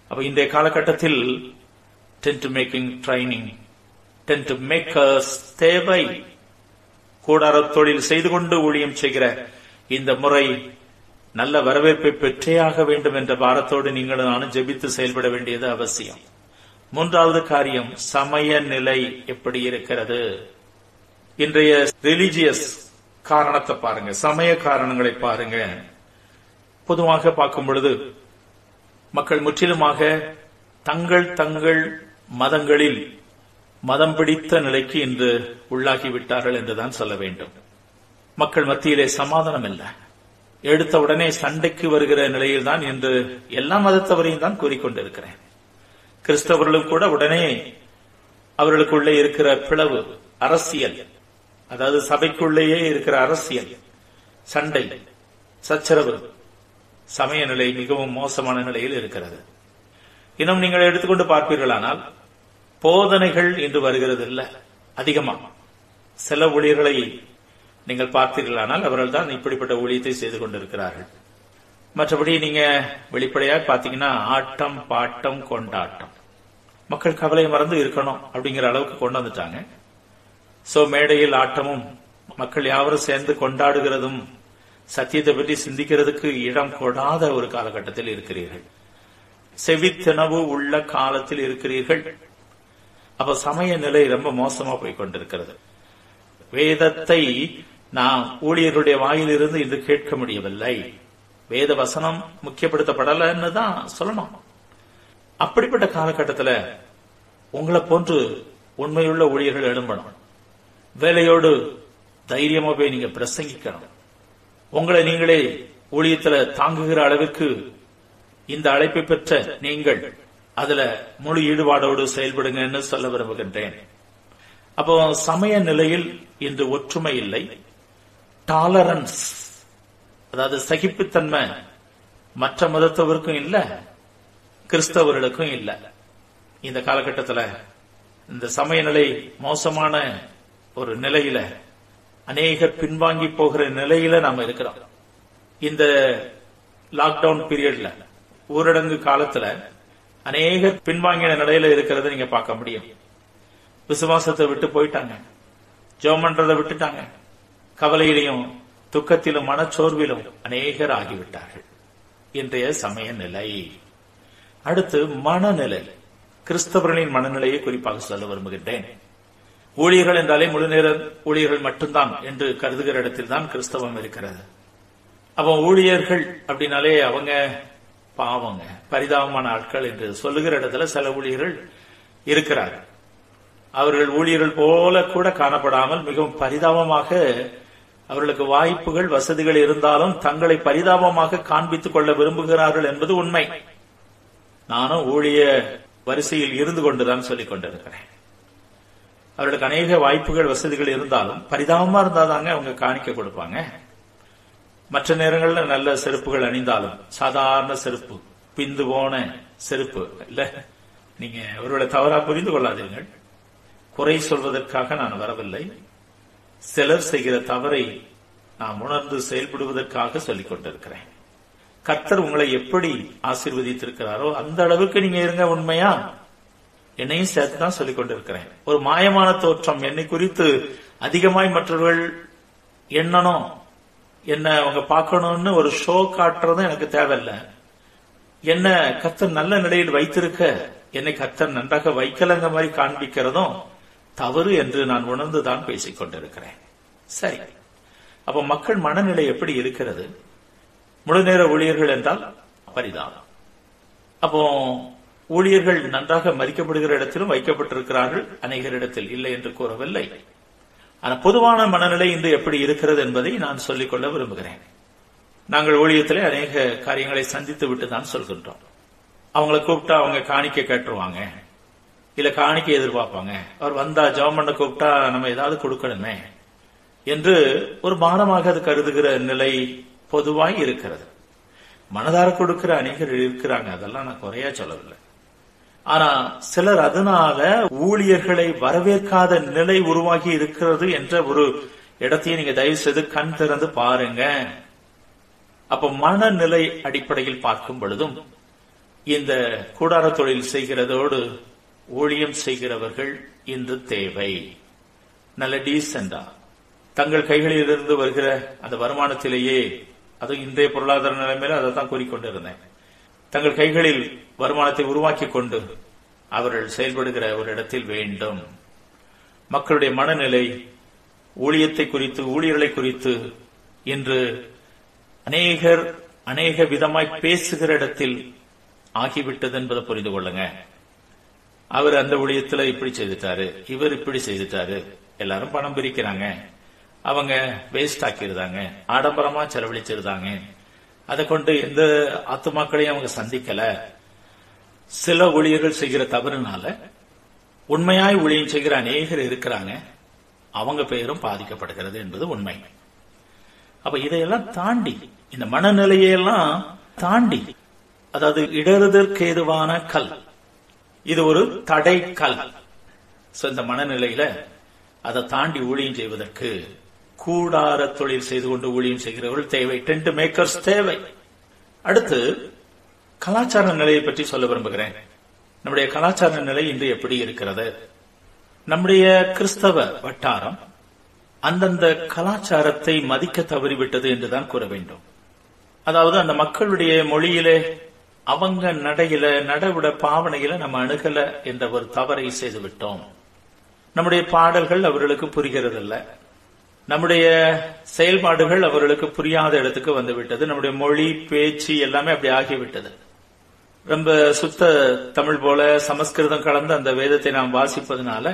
அப்ப இந்த காலகட்டத்தில் tent making training, tent makers தேவை. கூடார தொழில் செய்து கொண்டு ஊழியம் செய்கிற இந்த முறை நல்ல வரவேற்பை பெற்றேயாக வேண்டும் என்ற பாரத்தோடு நீங்கள் நானும் ஜெபித்து செயல்பட வேண்டியது அவசியம். மூன்றாவது காரியம், சமய நிலை எப்படி இருக்கிறது? இன்றைய ரிலீஜியஸ் காரணத்தை பாருங்க, சமய காரணங்களை பாருங்க. பொதுவாக பார்க்கும் பொழுது மக்கள் முற்றிலுமாக தங்கள் தங்கள் மதங்களில் மதம் பிடித்த நிலைக்கு இன்று உள்ளாகிவிட்டார்கள் என்றுதான் சொல்ல வேண்டும். மக்கள் மத்தியிலே சமாதானம் இல்லை, எடுத்த உடனே சண்டைக்கு வருகிற நிலையில் தான் இன்று எல்லா மதத்தவரையும் தான் கூறிக்கொண்டிருக்கிறேன். கிறிஸ்தவர்களும் கூட உடனே அவர்களுக்குள்ளே இருக்கிற பிளவு, அரசியல், அதாவது சபைக்குள்ளேயே இருக்கிற அரசியல், சண்டை, சச்சரவு, சமய நிலை மிகவும் மோசமான நிலையில் இருக்கிறது. இன்னும் நீங்கள் எடுத்துக்கொண்டு பார்ப்பீர்களானால் போதனைகள் இன்று வருகிறது இல்லை அதிகமாக. சில ஊழியர்களை நீங்கள் பார்த்தீர்களானால் அவர்கள் தான் இப்படிப்பட்ட ஊழியத்தை செய்து கொண்டிருக்கிறார்கள். மற்றபடி நீங்க வெளிப்படையாக பார்த்தீங்கன்னா ஆட்டம் பாட்டம் கொண்டாட்டம், மக்கள் கவலையை மறந்து இருக்கணும் அப்படிங்கிற அளவுக்கு கொண்டு வந்துட்டாங்க. சோ மேடையில் ஆட்டமும் மக்கள் யாவரும் சேர்ந்து கொண்டாடுகிறதும் சத்தியத்தை பற்றி சிந்திக்கிறதுக்கு இடம் கொடாத ஒரு காலகட்டத்தில் இருக்கிறீர்கள். செவித்தனவு உள்ள காலத்தில் இருக்கிறீர்கள். அப்ப சமய நிலை ரொம்ப மோசமா போய்கொண்டிருக்கிறது. வேதத்தை நாம் ஊழியர்களுடைய வாயிலிருந்து இன்று கேட்க முடியவில்லை. வேத வசனம் முக்கியப்படுத்தப்படலன்னு தான் சொல்லணும். அப்படிப்பட்ட காலகட்டத்தில் உங்களை போன்று உண்மையுள்ள ஊழியர்கள் எழும்பணும். வேலையோடு தைரியமா போய் நீங்க பிரசங்கிக்கணும். உங்களை நீங்களே ஊழியத்தில் தாங்குகிற அளவிற்கு இந்த அழைப்பை பெற்ற நீங்கள் அதுல முழு ஈடுபாடோடு செயல்படுங்கன்னு சொல்ல விரும்புகின்றேன். அப்போ சமய நிலையில் இன்று ஒற்றுமை இல்லை, டாலரன்ஸ், அதாவது சகிப்புத்தன்மை மற்ற மதத்தவருக்கும் இல்ல, கிறிஸ்தவர்களுக்கும் இல்ல. இந்த காலகட்டத்தில் இந்த சமய நிலை மோசமான ஒரு நிலையில, அநேகர் பின்வாங்கி போகிற நிலையில நாம் இருக்கிறோம். இந்த லாக்டவுன் பீரியட்ல, ஊரடங்கு காலத்துல அநேகர் பின்வாங்கின நிலையில இருக்கிறத நீங்க பார்க்க முடியும். விசுவாசத்தை விட்டு போயிட்டாங்க, ஜோமன்றதை விட்டுட்டாங்க. கவலையிலையும் துக்கத்திலும் மனச்சோர்விலும் அநேகர் ஆகிவிட்டார்கள். இன்றைய சமய நிலை. அடுத்து மனநிலை, கிறிஸ்தவர்களின் மனநிலையை குறிப்பாக சொல்ல விரும்புகின்றேன். ஊழியர்கள் என்றாலே முழு நேர ஊழியர்கள் மட்டும்தான் என்று கருதுகிற இடத்தில் தான் கிறிஸ்தவம் இருக்கிறது. அவன் ஊழியர்கள் அப்படின்னாலே அவங்க பாவங்க, பரிதாபமான ஆட்கள் என்று சொல்லுகிற இடத்துல சில ஊழியர்கள் இருக்கிறார்கள். அவர்கள் ஊழியர்கள் போல கூட காணப்படாமல் மிகவும் பரிதாபமாக அவர்களுக்கு வாய்ப்புகள் வசதிகள் இருந்தாலும் தங்களை பரிதாபமாக காண்பித்துக் கொள்ள விரும்புகிறார்கள் என்பது உண்மை. நானும் ஊழிய வரிசையில் இருந்து கொண்டுதான் சொல்லிக் கொண்டிருக்கிறேன். அவர்களுக்கு அநேக வாய்ப்புகள் வசதிகள் இருந்தாலும் பரிதாபமா இருந்தாதாங்க அவங்க காணிக்க கொடுப்பாங்க. மற்ற நேரங்களில் நல்ல செருப்புகள் அணிந்தாலும் சாதாரண செருப்பு, பிந்து போன செருப்பு இல்ல. நீங்க அவர்களை தவறா புரிந்து கொள்ளாதீர்கள். குறை சொல்வதற்காக நான் வரவில்லை. சிலர் செய்கிற தவறை நான் உணர்ந்து செயல்படுவதற்காக சொல்லிக் கொண்டிருக்கிறேன். கர்த்தர் உங்களை எப்படி ஆசீர்வதித்திருக்கிறாரோ அந்த அளவுக்கு நீங்க இருங்க. உண்மையா என்னையும் சேர்த்துதான் சொல்லிக் கொண்டிருக்கிறேன். ஒரு மாயமான தோற்றம், என்னை குறித்து அதிகமாய் மற்றவர்கள் எண்ணணும், என்ன அவங்க பார்க்கணும்னு ஒரு ஷோ காட்டுறதும் எனக்கு தேவையில்லை. என்ன கர்த்தர் நல்ல நிலையில் வைத்திருக்க, என்னை கர்த்தர் நன்றாக வைக்கலங்க மாதிரி காண்பிக்கிறதும் தவறு என்று நான் உணர்ந்துதான் பேசிக் கொண்டிருக்கிறேன். சரி, அப்ப மக்கள் மனநிலை எப்படி இருக்கிறது? முழு நேர ஊழியர்கள் என்றால் பரிதாபம். அப்போ ஊழியர்கள் நன்றாக மதிக்கப்படுகிற இடத்திலும் வைக்கப்பட்டிருக்கிறார்கள், அநேகர் இடத்தில் இல்லை என்று கூறவில்லை. ஆனால் பொதுவான மனநிலை இன்று எப்படி இருக்கிறது என்பதை நான் சொல்லிக்கொள்ள விரும்புகிறேன். நாங்கள் ஊழியத்திலே அநேக காரியங்களை சந்தித்து விட்டு தான் சொல்கின்றோம். அவங்களை கூப்பிட்டா அவங்க காணிக்க கேட்டுருவாங்க, இல்ல காணிக்க எதிர்பார்ப்பாங்க. அவர் வந்தா ஜெபம் பண்ண கூப்பிட்டா நம்ம ஏதாவது கொடுக்கணுமே என்று ஒரு பாரமாக அது கருதுகிற நிலை பொதுவாய் இருக்கிறது. மனதார கொடுக்கிற அநேகர் இருக்கிறாங்க, அதெல்லாம் நான் குறையா சொல்லவில்லை. ஆனா சிலர் அதனால ஊழியர்களை வரவேற்காத நிலை உருவாகி இருக்கிறது என்ற ஒரு இடத்தையும் நீங்க தயவு செய்து கண் திறந்து பாருங்க. அப்ப மனநிலை அடிப்படையில் பார்க்கும் பொழுதும் இந்த கூடார தொழில் செய்கிறதோடு ஊழியம் செய்கிறவர்கள் இன்று தேவை. நல்ல டீசெண்டா தங்கள் கைகளில் இருந்து வருகிற அந்த வருமானத்திலேயே, அதுவும் இன்றைய பொருளாதார நிலைமையில அதை தான் கூறிக்கொண்டிருந்தேன், தங்கள் கைகளில் வருமானத்தை உருவாக்கி கொண்டு அவர்கள் செயல்படுகிற ஒரு இடத்தில் வேண்டும். மக்களுடைய மனநிலை ஊழியத்தை குறித்து, ஊழியர்களை குறித்து இன்று அநேகர் அநேக விதமாய் பேசுகிற இடத்தில் ஆகிவிட்டது என்பதை புரிந்து கொள்ளுங்க. அவர் அந்த ஊழியத்தில் இப்படி செய்துட்டாரு, இவர் இப்படி செய்துட்டாரு, எல்லாரும் பணம் பிரிக்கிறாங்க, அவங்க வேஸ்ட் ஆக்கிருந்தாங்க, ஆடம்பரமா செலவழிச்சிருந்தாங்க, அதை கொண்டு எந்த ஆத்துமாக்களையும் அவங்க சந்திக்கல. சில ஊழியர்கள் செய்கிற தவறுனால உண்மையாய் ஊழியம் செய்கிற அநேகர் இருக்கிறாங்க, அவங்க பெயரும் பாதிக்கப்படுகிறது என்பது உண்மை. அப்ப இதையெல்லாம் தாண்டி, இந்த மனநிலையெல்லாம் தாண்டி, அதாவது இடறுதற்கு ஏதுவான கல், இது ஒரு தடை கல். இந்த மனநிலையில அதை தாண்டி ஊழியம் செய்வதற்கு கூடார தொழில் செய்து கொண்டு ஊழியம் செய்கிறவர்கள் தேவை, டென்ட் மேக்கர்ஸ் தேவை. அடுத்து கலாச்சார நிலையை பற்றி சொல்ல விரும்புகிறேன். நம்முடைய கலாச்சார நிலை இன்று எப்படி இருக்கிறது? நம்முடைய கிறிஸ்தவ வட்டாரம் அந்தந்த கலாச்சாரத்தை மதிக்க தவறிவிட்டது என்றுதான் கூற வேண்டும். அதாவது அந்த மக்களுடைய மொழியிலே, அவங்க நடையில, நடவுட பாவனையில நம்ம அணுகல என்ற ஒரு தவறை செய்துவிட்டோம். நம்முடைய பாடல்கள் அவர்களுக்கு புரிகிறது இல்லை, நம்முடைய செயல்பாடுகள் அவர்களுக்கு புரியாத இடத்துக்கு வந்துவிட்டது, நம்முடைய மொழி பேச்சு எல்லாமே அப்படி ஆகிவிட்டது. ரொம்ப சுத்த தமிழ் போல சமஸ்கிருதம் கலந்த அந்த வேதத்தை நாம் வாசிப்பதனால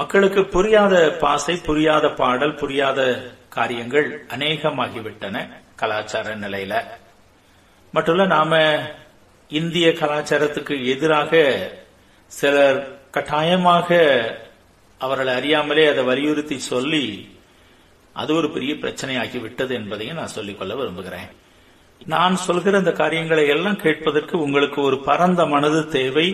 மக்களுக்கு புரியாத பாசை, புரியாத பாடல், புரியாத காரியங்கள் அநேகமாகிவிட்டன கலாச்சார நிலையில. மட்டும் நாம இந்திய கலாச்சாரத்துக்கு எதிராக சிலர் கட்டாயமாக அவர்களை அறியாமலே அதை வலியுறுத்தி சொல்லி அது ஒரு பெரிய பிரச்சனையாகி விட்டது என்பதையும் நான் சொல்லிக்கொள்ள விரும்புகிறேன். நான் சொல்கிற இந்த காரியங்களை எல்லாம் கேட்பதற்கு உங்களுக்கு ஒரு பரந்த மனது தேவை,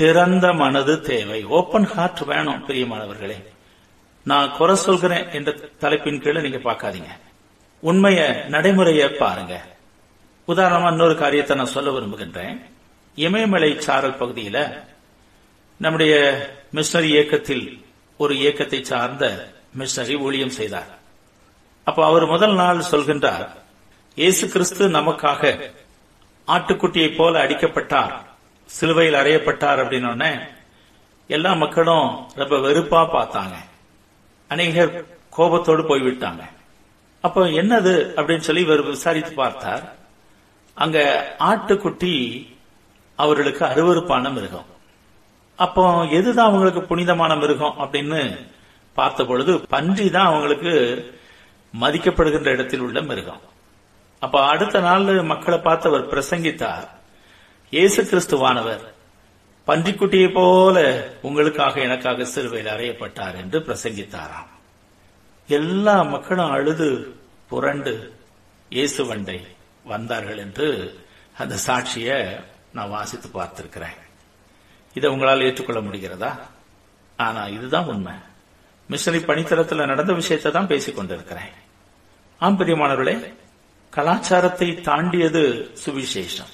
திறந்த மனது தேவை, ஓப்பன் ஹார்ட் வேணும். பிரியமானவர்களே, நான் குறை சொல்கிறேன் என்ற தலைப்பின் கீழே நீங்க பாக்காதீங்க, உண்மைய நடைமுறைய பாருங்க. உதாரணமா இன்னொரு காரியத்தை நான் சொல்ல விரும்புகின்றேன். இமயமலை சாரல் பகுதியில நம்முடைய மிஷனரி இயக்கத்தில் ஒரு இயக்கத்தை சார்ந்த மிஷனரி ஊழியம் செய்தார். அப்ப அவர் முதல் நாள் சொல்கின்றார், இயேசு கிறிஸ்து நமக்காக ஆட்டுக்குட்டியை போல அடிக்கப்பட்டார், சிலுவையில் அறையப்பட்டார் அப்படின்னு எல்லா மக்களும் ரொம்ப வெறுப்பா பார்த்தாங்க, அநேகர் கோபத்தோடு போய்விட்டாங்க. அப்ப என்னது அப்படின்னு சொல்லி இவர் விசாரித்து பார்த்தார். அங்க ஆட்டுக்குட்டி அவர்களுக்கு அருவருப்பான மிருகம், அப்போ எதுதான் அவங்களுக்கு புனிதமான மிருகம் அப்படின்னு பார்த்த பொழுது பன்றி தான் அவங்களுக்கு மதிக்கப்படுகின்ற இடத்தில் உள்ள மிருகம். அப்ப அடுத்த நாள் மக்களை பார்த்து அவர் பிரசங்கித்தார், இயேசு கிறிஸ்துவானவர் பன்றிக்குட்டியை போல உங்களுக்காக எனக்காக சிலுவையில் அறையப்பட்டார் என்று பிரசங்கித்தாராம். எல்லா மக்களும் அழுது புரண்டு இயேசு வண்டை வந்தார்கள் என்று அந்த சாட்சிய நான் வாசித்து பார்த்திருக்கிறேன். இதை உங்களால் ஏற்றுக்கொள்ள முடிகிறதா? ஆனா இதுதான் உண்மை. மிஷனரி பணித்தளத்தில் நடந்த விஷயத்தை தான் பேசிக் கொண்டிருக்கிறேன். ஆம் பிரியமானவர்களே, கலாச்சாரத்தை தாண்டியது சுவிசேஷம்.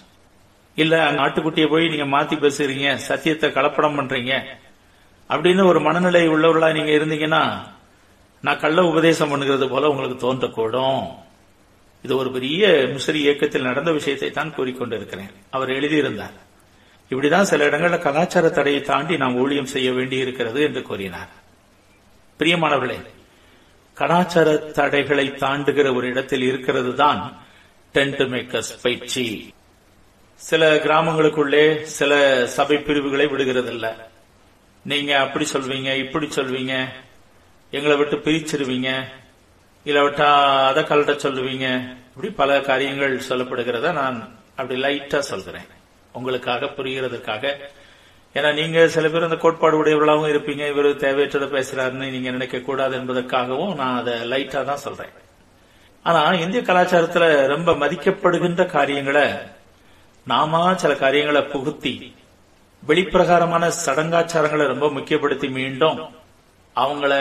இல்ல நாட்டுக்குட்டியை போய் நீங்க மாத்தி பேசுறீங்க, சத்தியத்தை கலப்படம் பண்றீங்க அப்படின்னு ஒரு மனநிலை உள்ளவர்களா நீங்க இருந்தீங்கன்னா நான் கள்ள உபதேசம் பண்ணுகிறது போல உங்களுக்கு தோன்றக்கூடும். இது ஒரு பெரிய மிஷனரி இயக்கத்தில் நடந்த விஷயத்தை தான் கூறிக்கொண்டிருக்கிறேன். அவர் எழுதியிருந்தார், இப்படிதான் சில இடங்களில் கலாச்சார தடையை தாண்டி நாம் ஊழியம் செய்ய வேண்டியிருக்கிறது என்று கூறினார். பிரியமானவர்களே, கலாச்சார தடைகளை தாண்டுகிற ஒரு இடத்தில் இருக்கிறது தான் டென்ட் மேக்கர்ஸ் பயிற்சி. சில கிராமங்களுக்குள்ளே சில சபை பிரிவுகளை விடுகிறது இல்ல. நீங்க அப்படி சொல்வீங்க, இப்படி சொல்வீங்க, எங்களை விட்டு பிரிச்சிருவீங்க, இல்லாவிட்டா அதை கலட்ட சொல்லுவீங்க, இப்படி பல காரியங்கள் சொல்லப்படுகிறத நான் அப்படி லைட்டா சொல்கிறேன் உங்களுக்காக புரிகிறதுக்காக. ஏன்னா நீங்க சில பேர் அந்த கோட்பாடு உடையவர்களாகவும் இருப்பீங்க, இவர் தேவையற்றதை பேசுறாருன்னு நீங்க நினைக்க கூடாது என்பதற்காகவும் நான் அதை லைட்டா தான் சொல்றேன். ஆனா இந்திய கலாச்சாரத்துல ரொம்ப மதிக்கப்படுகின்ற காரியங்களை நாம சில காரியங்களை புகுத்தி வெளிப்பிரகாரமான சடங்காச்சாரங்களை ரொம்ப முக்கியப்படுத்தி மீண்டும் அவங்கள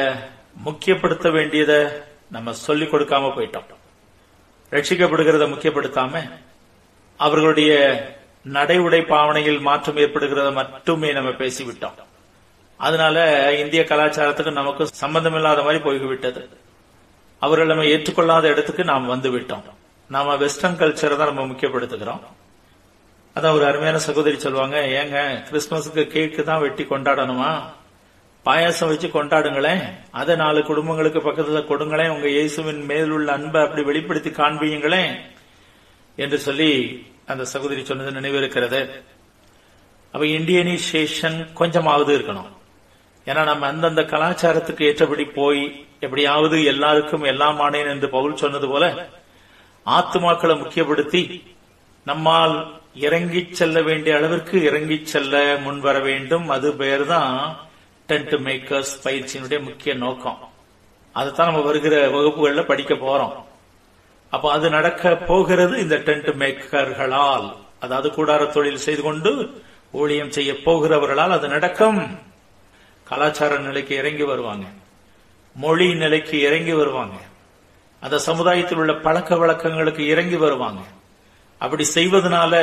முக்கியப்படுத்த வேண்டியத நம்ம சொல்லிக் கொடுக்காம போயிட்டோம். ரட்சிக்கப்படுகிறத முக்கியப்படுத்தாம அவர்களுடைய நடை உடை பாவனையில் மாற்றம் ஏற்படுகிறத மட்டுமே நம்ம பேசிவிட்டோம். அதனால இந்திய கலாச்சாரத்துக்கு நமக்கு சம்பந்தம் இல்லாத மாதிரி போய்விட்டது. அவர்கள் நம்ம ஏற்றுக்கொள்ளாத இடத்துக்கு நாம் வந்து விட்டோம். நாம வெஸ்டர்ன் கல்ச்சரை தான் நம்ம முக்கியப்படுத்துகிறோம். அதான் ஒரு அருமையான சகோதரி சொல்லுவாங்க, ஏங்க கிறிஸ்துமஸுக்கு கேக்கு தான் வெட்டி கொண்டாடணுமா, பாயாசம் வச்சு கொண்டாடுங்களேன், அதை 4 குடும்பங்களுக்கு பக்கத்துல கொடுங்களேன், உங்க இயேசுவின் மேல் உள்ள அன்பை அப்படி வெளிப்படுத்தி காண்பியுங்களேன் என்று சொல்லி அந்த சகோதரி சொன்னது நினைவிருக்கிறது. அப்ப இண்டியனைசேஷன் கொஞ்சமாவது இருக்கணும். ஏன்னா நம்ம அந்தந்த கலாச்சாரத்துக்கு ஏற்றபடி போய் எப்படியாவது எல்லாருக்கும் எல்லாம் ஆனேன் என்று பவுல் சொன்னது போல ஆத்துமாக்களை முக்கியப்படுத்தி நம்மால் இறங்கி செல்ல வேண்டிய அளவிற்கு இறங்கி செல்ல முன்வர வேண்டும். அது பெயர் தான் டென்ட் மேக்கர்ஸ் பயிற்சியினுடைய முக்கிய நோக்கம். அதுதான் நம்ம வருகிற வகுப்புகள்ல படிக்க போறோம். அப்ப அது நடக்க போகிறது இந்த டென்ட் மேக்கர்களால், அதாவது கூடார தொழில் செய்து கொண்டு ஊழியம் செய்ய போகிறவர்களால் அது நடக்கும். கலாச்சார நிலைக்கு இறங்கி வருவாங்க, மொழி நிலைக்கு இறங்கி வருவாங்க, அந்த சமுதாயத்தில் உள்ள பழக்க வழக்கங்களுக்கு இறங்கி வருவாங்க. அப்படி செய்வதனால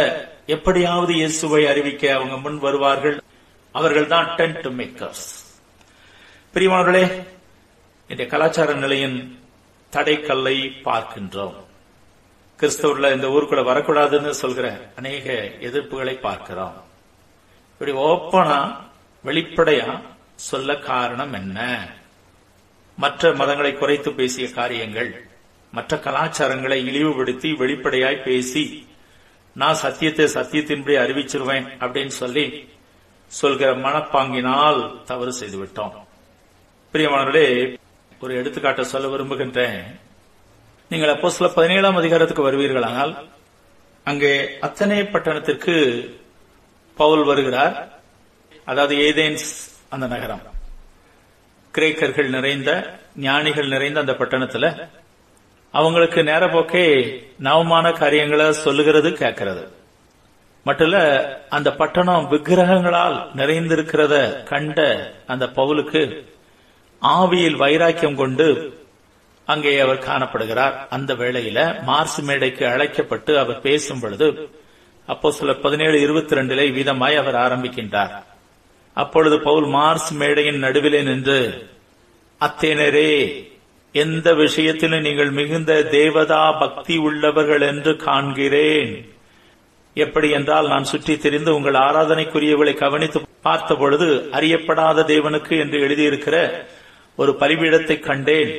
எப்படியாவது இயேசுவை அறிவிக்க அவங்க முன் வருவார்கள். அவர்கள் தான் டென்ட் மேக்கர்ஸ். பிரியமானவர்களே, இந்த கலாச்சார நிலையின் தடைக்கல்லை பார்க்கின்றோம். கிறிஸ்தவர்கள் இந்த ஊருக்குள்ள வரக்கூடாதுன்னு சொல்கிற அநேக எதிர்ப்புகளை பார்க்கிறோம். இப்படி ஓப்பனா வெளிப்படையா சொல்ல காரணம் என்ன? மற்ற மதங்களை குறைத்து பேசிய காரியங்கள், மற்ற கலாச்சாரங்களை இழிவுபடுத்தி வெளிப்படையாய் பேசி நான் சத்தியத்தை சத்தியத்தின்படி அறிவிச்சிருவேன் அப்படின்னு சொல்லி சொல்கிற மனப்பாங்கினால் தவறு செய்துவிட்டோம். பிரியமானவர்களே, ஒரு எடுத்துக்காட்ட சொல்ல விரும்புகின்றேன். நீங்கள் அப்போஸ்தலர் 17 அதிகாரத்துக்கு வருவீர்களானால் அங்கே அத்தனை பட்டணத்திற்கு பவுல் வருகிறார். அதாவது ஏதேன்ஸ் அந்த நகரம், கிரேக்கர்கள் நிறைந்த ஞானிகள் நிறைந்த அந்த பட்டணத்தில் அவங்களுக்கு நேரப்போக்கே நவமான காரியங்களை சொல்லுகிறது கேட்கிறது மட்டும் இல்ல, அந்த பட்டணம் விக்கிரகங்களால் நிறைந்திருக்கிறத கண்ட அந்த பவுலுக்கு ஆவியில் வைராக்கியம் கொண்டு அங்கே அவர் காணப்படுகிறார். அந்த வேளையில மார்ஸ் மேடைக்கு அழைக்கப்பட்டு அவர் பேசும் பொழுது அப்போஸ்தலர் 17:22 வீதமாய் அவர் ஆரம்பிக்கின்றார். அப்பொழுது பவுல் மார்ஸ் மேடையின் நடுவிலே நின்று, அத்தேனரே, எந்த விஷயத்திலும் நீங்கள் மிகுந்த தேவதா பக்தி உள்ளவர்கள் என்று காண்கிறேன். எப்படி என்றால், நான் சுற்றி தெரிந்து உங்கள் ஆராதனைக்குரியவளை கவனித்து பார்த்த பொழுது அறியப்படாத தேவனுக்கு என்று எழுதியிருக்கிற ஒரு பலிபீடத்தை கண்டேன்.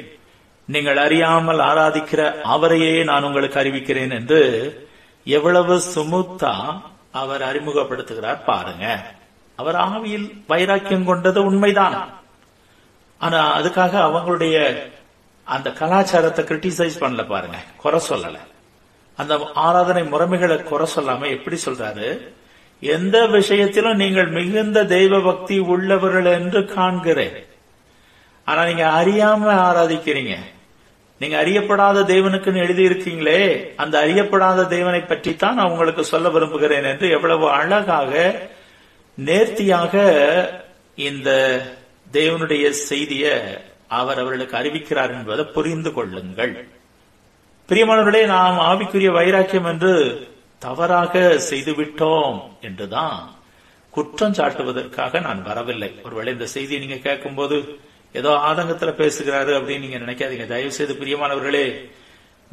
நீங்கள் அறியாமல் ஆராதிக்கிற அவரையே நான் உங்களுக்கு அறிவிக்கிறேன் என்று எவ்வளவு சுமுத்தா அவர் அறிமுகப்படுத்துகிறார் பாருங்க. அவர் ஆவியில் வைராக்கியம் கொண்டது உண்மைதான். ஆனா அதுக்காக அவங்களுடைய அந்த கலாச்சாரத்தை கிரிட்டிசைஸ் பண்ணல பாருங்க, குறை சொல்லல, அந்த ஆராதனை முறைமைகளை குறை சொல்லாம எப்படி சொல்றாரு, எந்த விஷயத்திலும் நீங்கள் மிகுந்த தெய்வ பக்தி உள்ளவர்கள் என்று காண்கிறேன். ஆனா நீங்க அறியாம ஆராதிக்கிறீங்க, நீங்க அறியப்படாத தேவனுக்குன்னு எழுதியிருக்கீங்களே, அந்த அறியப்படாத தேவனை பற்றி தான் நான் உங்களுக்கு சொல்ல விரும்புகிறேன் என்று எவ்வளவு அழகாக நேர்த்தியாக இந்த தேவனுடைய செய்திய அவர் அவர்களுக்கு அறிவிக்கிறார் என்பதை புரிந்து கொள்ளுங்கள். பிரியமானவர்களே, நாம் ஆவிக்குரிய வைராக்கியம் என்று தவறாக செய்துவிட்டோம் என்றுதான் குற்றம் சாட்டுவதற்காக நான் வரவில்லை. ஒருவேளை இந்த செய்தியை நீங்க கேட்கும் போது ஏதோ ஆதங்கத்துல பேசுகிறாரு அப்படின்னு நீங்க நினைக்காதீங்க. தயவு செய்து பிரியமானவர்களே,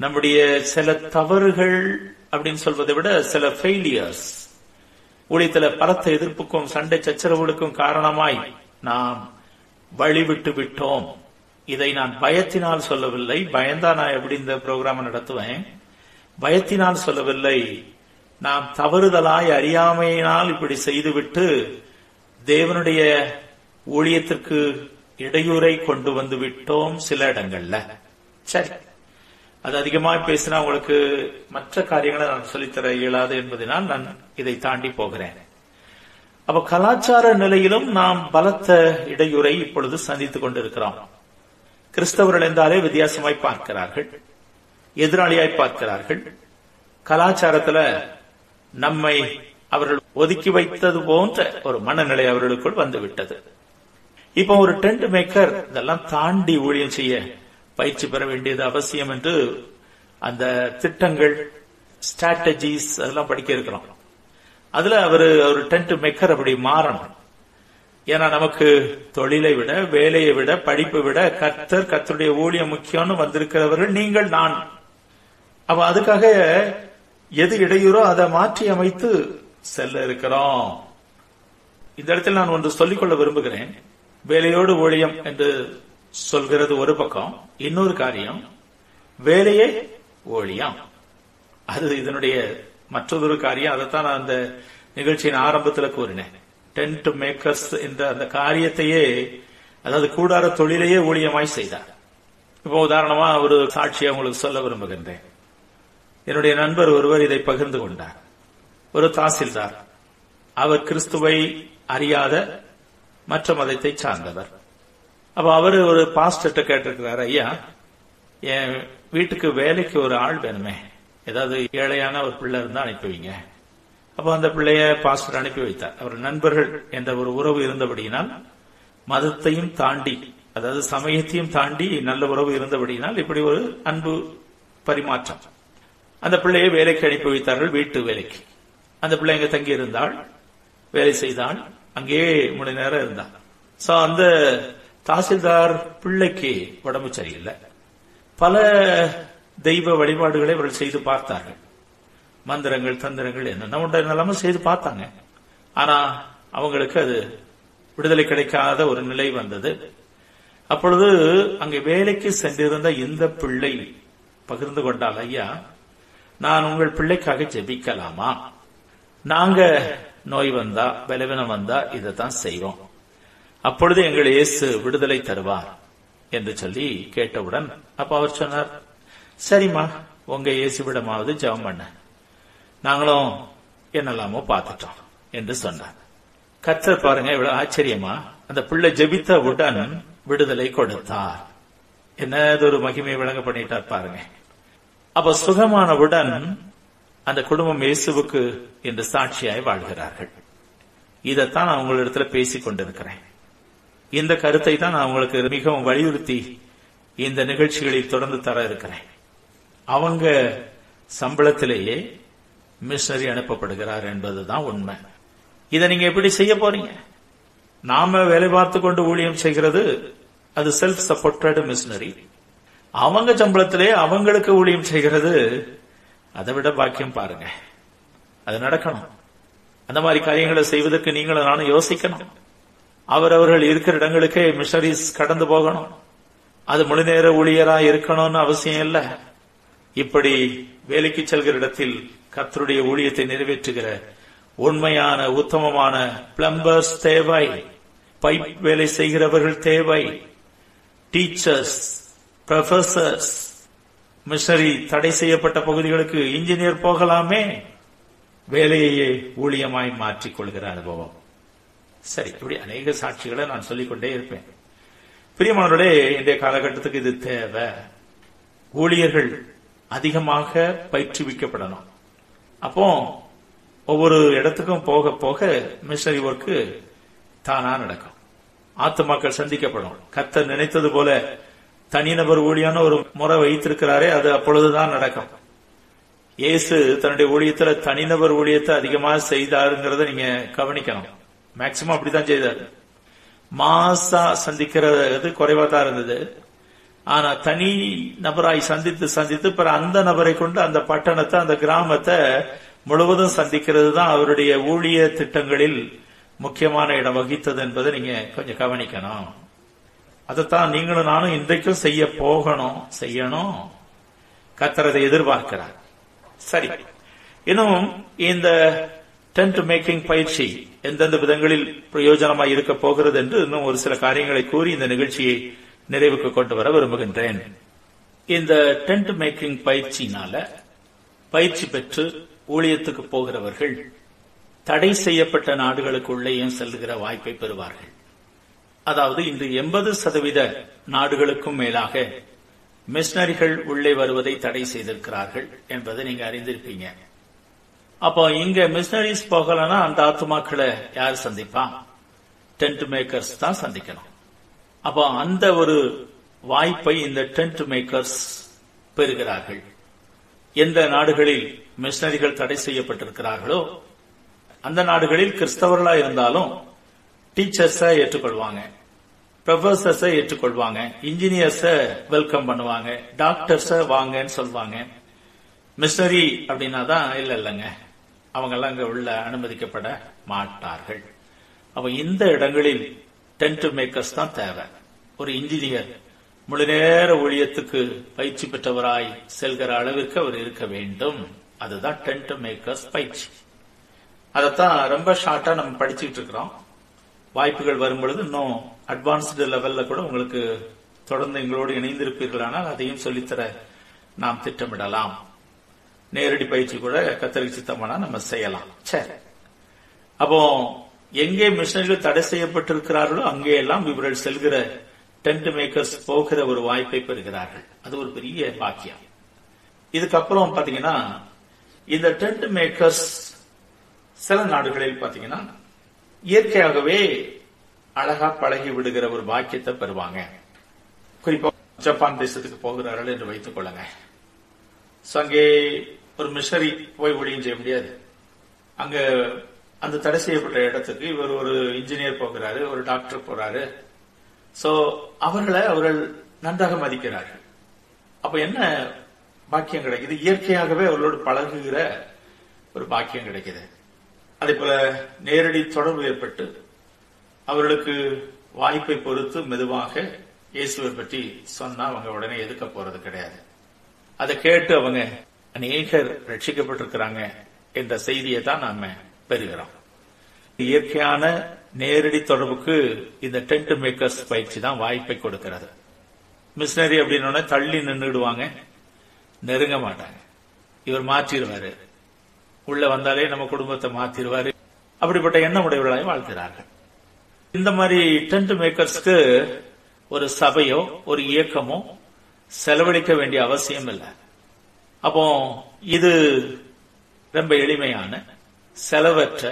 நம்முடைய சில தவறுகள் அப்படின்னு சொல்வதை விட சில ஃபெயிலியர்ஸ், ஊழியத்துல பலத்த எதிர்ப்புக்கும் சண்டை சச்சரவுகளுக்கும் காரணமாய் நாம் வழிவிட்டு விட்டோம். இதை நான் பயத்தினால் சொல்லவில்லை, பயந்தா நான் எப்படி இந்த ப்ரோக்ராம் நடத்துவேன், பயத்தினால் சொல்லவில்லை. நாம் தவறுதலாய் அறியாமையினால் இப்படி செய்துவிட்டு தேவனுடைய ஊழியத்திற்கு இடையூறை கொண்டு வந்து விட்டோம் சில இடங்கள்ல. சரி, அது அதிகமாக பேசினா உங்களுக்கு மற்ற காரியங்களை நான் சொல்லித்தர இயலாது என்பதனால் நான் இதை தாண்டி போகிறேன். அப்ப கலாச்சார நிலையிலும் நாம் பலத்த இடையூறை இப்பொழுது சந்தித்துக் கொண்டிருக்கிறோம். கிறிஸ்தவர்கள் என்றாலே வித்தியாசமாய் பார்க்கிறார்கள், எதிராளியாய் பார்க்கிறார்கள். கலாச்சாரத்துல நம்மை அவர்கள் ஒதுக்கி வைத்தது போன்ற ஒரு மனநிலை அவர்களுக்குள் வந்துவிட்டது. இப்போ ஒரு டென்ட் மேக்கர் இதெல்லாம் தாண்டி ஊழியம் செய்ய பயிற்சி பெற வேண்டியது அவசியம் என்று அந்த திட்டங்கள், ஸ்ட்ராட்டஜிஸ் அதெல்லாம் படிக்க இருக்கிறோம். அதுல ஒரு டென்ட் மேக்கர் அப்படி மாறணும். ஏன்னா நமக்கு தொழிலை விட, வேலையை விட, படிப்பை விட கர்த்தருடைய ஊழியம் முக்கியம்னு வந்திருக்கிறவர்கள் நீங்கள், நான். அப்ப அதுக்காக எது இடையூறோ அதை மாற்றி அமைத்து செல்ல இருக்கிறோம். இந்த இடத்தில் நான் ஒன்று சொல்லிக்கொள்ள விரும்புகிறேன். வேலையோடு ஊழியம் என்று சொல்கிறது ஒரு பக்கம், இன்னொரு காரியம் வேலையே ஊழியம், அது இதனுடைய மற்றொரு காரியம். அதைத்தான் அந்த நிகழ்ச்சியின் ஆரம்பத்தில் கூறினேன். டென்ட் மேக்கர்ஸ் என்ற அந்த காரியத்தையே, அதாவது கூடார தொழிலையே ஊழியமாய் செய்தார். இப்போ உதாரணமா ஒரு சாட்சியை உங்களுக்கு சொல்ல விரும்புகின்றேன். என்னுடைய நண்பர் ஒருவர் இதை பகிர்ந்து கொண்டார். ஒரு தாசில்தார், அவர் கிறிஸ்துவை அறியாத மற்ற மதத்தை சார்ந்தவர். அப்ப அவரு ஒரு பாஸ்டர்ட்ட கேட்டிருக்கிறார், ஐயா என் வீட்டுக்கு வேலைக்கு ஒரு ஆள் வேணுமே, ஏதாவது ஏழையான ஒரு பிள்ளை இருந்தா அனுப்புவீங்க. அப்ப அந்த பிள்ளைய பாஸ்டர் அனுப்பி வைத்தார். அவர் நண்பர்கள் என்ற ஒரு உறவு இருந்தபடியினால், மதத்தையும் தாண்டி, அதாவது சமயத்தையும் தாண்டி நல்ல உறவு இருந்தபடியினால் இப்படி ஒரு அன்பு பரிமாற்றம். அந்த பிள்ளையை வேலைக்கு அனுப்பி வைத்தார்கள், வீட்டு வேலைக்கு. அந்த பிள்ளை எங்க தங்கி இருந்தாள், வேலை செய்தாள், அங்கேயே மணி நேரம் இருந்தான். சோ அந்த தாசில்தார் பிள்ளைக்கு உடம்பு சரியில்லை. பல தெய்வ வழிபாடுகளை இவர்கள் செய்து பார்த்தார்கள், மந்திரங்கள் தந்திரங்கள் என்னென்ன ஒன்றாம செய்து பார்த்தாங்க. ஆனா அவங்களுக்கு அது விடுதலை கிடைக்காத ஒரு நிலை வந்தது. அப்பொழுது அங்கே வேலைக்கு சென்றிருந்த இந்த பிள்ளை பகிர்ந்து கொண்டால், ஐயா நான் உங்கள் பிள்ளைக்காக ஜெபிக்கலாமா, நாங்க நோய் வந்தா பலவீனம் வந்தா இதைத்தான் செய்வோம், அப்பொழுது எங்கள் இயேசு விடுதலை தருவார் என்று சொல்லி கேட்டவுடன் அப்ப அவர் சொன்னார், சரிம்மா உங்க இயேசு விடமாவது ஜெபம் பண்ண, நாங்களும் என்னெல்லாமோ பார்த்துட்டோம் என்று சொன்னார். கர்த்தர் பாருங்க இவ்வளவு ஆச்சரியமா அந்த பிள்ளை ஜெபித்த உடன் விடுதலை கொடுத்தார். என்னது ஒரு மகிமையை விளங்க பண்ணிட்டார் பாருங்க. அப்ப சுகமானவுடன் அந்த குடும்பம் இயேசுவுக்கு என்று சாட்சியாய் வாழ்கிறார்கள். இதைத்தான் நான் உங்களிடத்துல பேசிக் கொண்டிருக்கிறேன். இந்த கருத்தை தான் நான் உங்களுக்கு மிகவும் வலியுறுத்தி இந்த நிகழ்ச்சிகளில் தொடர்ந்து தர இருக்கிறேன். அவங்க சம்பளத்திலேயே மிஷனரி அனுப்பப்படுகிறார் என்பதுதான் உண்மை. இதை நீங்க எப்படி செய்ய போறீங்க? நாம வேலை பார்த்து கொண்டு ஊழியம் செய்கிறது அது செல்ஃப் சப்போர்ட்டட் மிஷனரி. அவங்க சம்பளத்திலேயே அவங்களுக்கு ஊழியம் செய்கிறது, அதை விட பாக்கியம் பாருங்க. அது நடக்கணும். அந்த மாதிரி காரியங்களை செய்வதற்கு நீங்களும் நானும் யோசிக்கணும். அவரவர்கள் இருக்கிற இடங்களுக்கே மிஷனரிஸ் கடந்து போகணும். அது முழு நேர ஊழியரா இருக்கணும்னு அவசியம் இல்லை. இப்படி வேலைக்கு செல்கிற இடத்தில் கர்த்தருடைய ஊழியத்தை நிறைவேற்றுகிற உண்மையான உத்தமமான பிளம்பர்ஸ் தேவை, பைப் வேலை செய்கிறவர்கள் தேவை, டீச்சர்ஸ், ப்ரொஃபசர்ஸ். மிஷனரி தடை செய்யப்பட்ட பகுதிகளுக்கு இன்ஜினியர் போகலாமே, வேலையை ஊழியமாய் மாற்றிக்கொள்கிற அனுபவம். சரி, இப்படி அநேக சாட்சிகளை நான் சொல்லிக்கொண்டே இருப்பேன். பிரியமானவர்களே, இன்றைய காலகட்டத்துக்கு இது தேவை. ஊழியர்கள் அதிகமாக பயிற்றுவிக்கப்படணும். அப்போ ஒவ்வொரு இடத்துக்கும் போக போக மிஷனரி ஒர்க்கு தானா நடக்கும், ஆத்துமாக்கள் சந்திக்கப்படும். கர்த்தர் நினைத்தது போல தனிநபர் ஊழியான ஒரு முறை வைத்திருக்கிறாரே, அது அப்பொழுதுதான் நடக்கும். இயேசு தன்னுடைய ஊழியத்துல தனிநபர் ஊழியத்தை அதிகமாக செய்தாருங்கிறத நீங்க கவனிக்கணும். மேக்சிமம் அப்படித்தான் செய்தார். மாசா சந்திக்கிறது குறைவா தான் இருந்தது. ஆனா தனி நபராய் சந்தித்து சந்தித்து பிற அந்த நபரை கொண்டு அந்த பட்டணத்தை, அந்த கிராமத்தை முழுவதும் சந்திக்கிறது தான் அவருடைய ஊழிய திட்டங்களில் முக்கியமான இடம் வகித்தது என்பதை நீங்க கொஞ்சம் கவனிக்கணும். அதைத்தான் நீங்களும் நானும் இன்றைக்கும் செய்ய போகணும், செய்யணும். கர்த்தரை எதிர்பார்க்கிறார். சரி, இன்னும் இந்த டென்ட் மேக்கிங் பயிற்சி எந்தெந்த விதங்களில் பிரயோஜனமாய் இருக்க போகிறது என்று இன்னும் ஒரு சில காரியங்களை கூறி இந்த நிகழ்ச்சியை நிறைவுக்கு கொண்டு வர விரும்புகின்றேன். இந்த டென்ட் மேக்கிங் பயிற்சியினால பயிற்சி பெற்று ஊழியத்துக்கு போகிறவர்கள் தடை செய்யப்பட்ட நாடுகளுக்குள்ளேயும் செல்கிற வாய்ப்பை பெறுவார்கள். அதாவது இன்று 80% நாடுகளுக்கும் மேலாக மிஷனரிகள் உள்ளே வருவதை தடை செய்திருக்கிறார்கள் என்பதை நீங்க அறிந்திருப்பீங்க. அப்போ இங்க மிஷனரிஸ் போகலன்னா அந்த ஆத்துமாக்களை யார் சந்திப்பா? டென்ட் மேக்கர்ஸ் தான் சந்திக்கணும். அப்போ அந்த ஒரு வாய்ப்பை இந்த டென்ட் மேக்கர்ஸ் பெறுகிறார்கள். எந்த நாடுகளில் மிஷனரிகள் தடை செய்யப்பட்டிருக்கிறார்களோ அந்த நாடுகளில் கிறிஸ்தவர்களா இருந்தாலும் டீச்சர்ஸை ஏற்றுக்கொள்வாங்க, ப்ரொஃபசர்ஸை ஏற்றுக்கொள்வாங்க, இன்ஜினியர்ஸை வெல்கம் பண்ணுவாங்க, டாக்டர்ஸை வாங்கன்னு சொல்வாங்க. மிஷனரி அப்படின்னா தான் இல்லைங்க, அவங்கெல்லாம் இங்க உள்ள அனுமதிக்கப்பட மாட்டார்கள். அப்ப இந்த இடங்களில் டென்ட் மேக்கர்ஸ் தான் தேவை. ஒரு இன்ஜினியர் முழு நேர ஊழியத்துக்கு பயிற்சி பெற்றவராய் செல்கிற அளவிற்கு அவர் இருக்க வேண்டும். அதுதான் டென்ட் மேக்கர்ஸ் பயிற்சி. அதைத்தான் ரொம்ப ஷார்ட்டா நம்ம படிச்சுட்டு இருக்கிறோம். வாய்ப்புகள் வரும்பொழுது இன்னும் அட்வான்ஸ்டு லெவல்ல கூட உங்களுக்கு தொடர்ந்து எங்களோடு இணைந்திருப்பீர்களானால் அதையும் சொல்லித்தர நாம் திட்டமிடலாம். நேரடி பயிற்சி கூட கத்தரிக்கு சித்தமானா நம்ம செய்யலாம். சரி, அப்போ எங்கே மிஷனரிகள் தடை செய்யப்பட்டிருக்கிறார்களோ அங்கே எல்லாம் இவர்கள் செல்கிற டென்ட் மேக்கர்ஸ் போகிற ஒரு வாய்ப்பை பெறுகிறார்கள். அது ஒரு பெரிய பாக்கியம். இதுக்கப்புறம் பாத்தீங்கன்னா இந்த டென்ட் மேக்கர்ஸ் சில நாடுகளில் பாத்தீங்கன்னா இயற்கையாகவே அழகா பழகி விடுகிற ஒரு வாக்கியத்தை பெறுவாங்க. குறிப்பா ஜப்பான் தேசத்துக்கு போகிறார்கள் என்று வைத்துக் கொள்ளுங்க. அங்கே ஒரு மிஷனரி போய் ஒளியும் செய்ய முடியாது. அங்க அந்த தடை செய்யப்பட்ட இடத்துக்கு இவர் ஒரு இன்ஜினியர் போகிறாரு, ஒரு டாக்டர் போறாரு. சோ அவர்களை அவர்கள் நன்றாக மதிக்கிறார்கள். அப்ப என்ன பாக்கியம் கிடைக்குது? இயற்கையாகவே அவர்களோடு பழகுகிற ஒரு பாக்கியம் கிடைக்குது. அதே போல நேரடி தொடர்பு ஏற்பட்டு அவர்களுக்கு வாய்ப்பை பொறுத்து மெதுவாக இயேசுவை பற்றி சொன்னா அவங்க உடனே எதுக்க போறது கிடையாது. அதை கேட்டு அவங்க அநேகர் ரட்சிக்கப்பட்டிருக்கிறாங்க என்ற செய்தியை தான் நாம பெறுகிறோம். இயற்கையான நேரடி தொடர்புக்கு இந்த டென்ட் மேக்கர்ஸ் பயிற்சி தான் வாய்ப்பை கொடுக்கிறது. மிஷினரி அப்படின்னு தள்ளி நின்றுடுவாங்க, நெருங்க மாட்டாங்க. இவர் மாற்றிடுவாரு, உள்ள வந்தாலே நம்ம குடும்பத்தை மாத்திடுவாரு, அப்படிப்பட்ட எண்ணம் உடையவர்களாக வாழ்கிறார்கள். இந்த மாதிரி டென்ட் மேக்கர்ஸ்க்கு ஒரு சபையோ ஒரு இயக்கமோ செலவழிக்க வேண்டிய அவசியம் இல்லை. அப்போ இது ரொம்ப எளிமையான, செலவற்ற,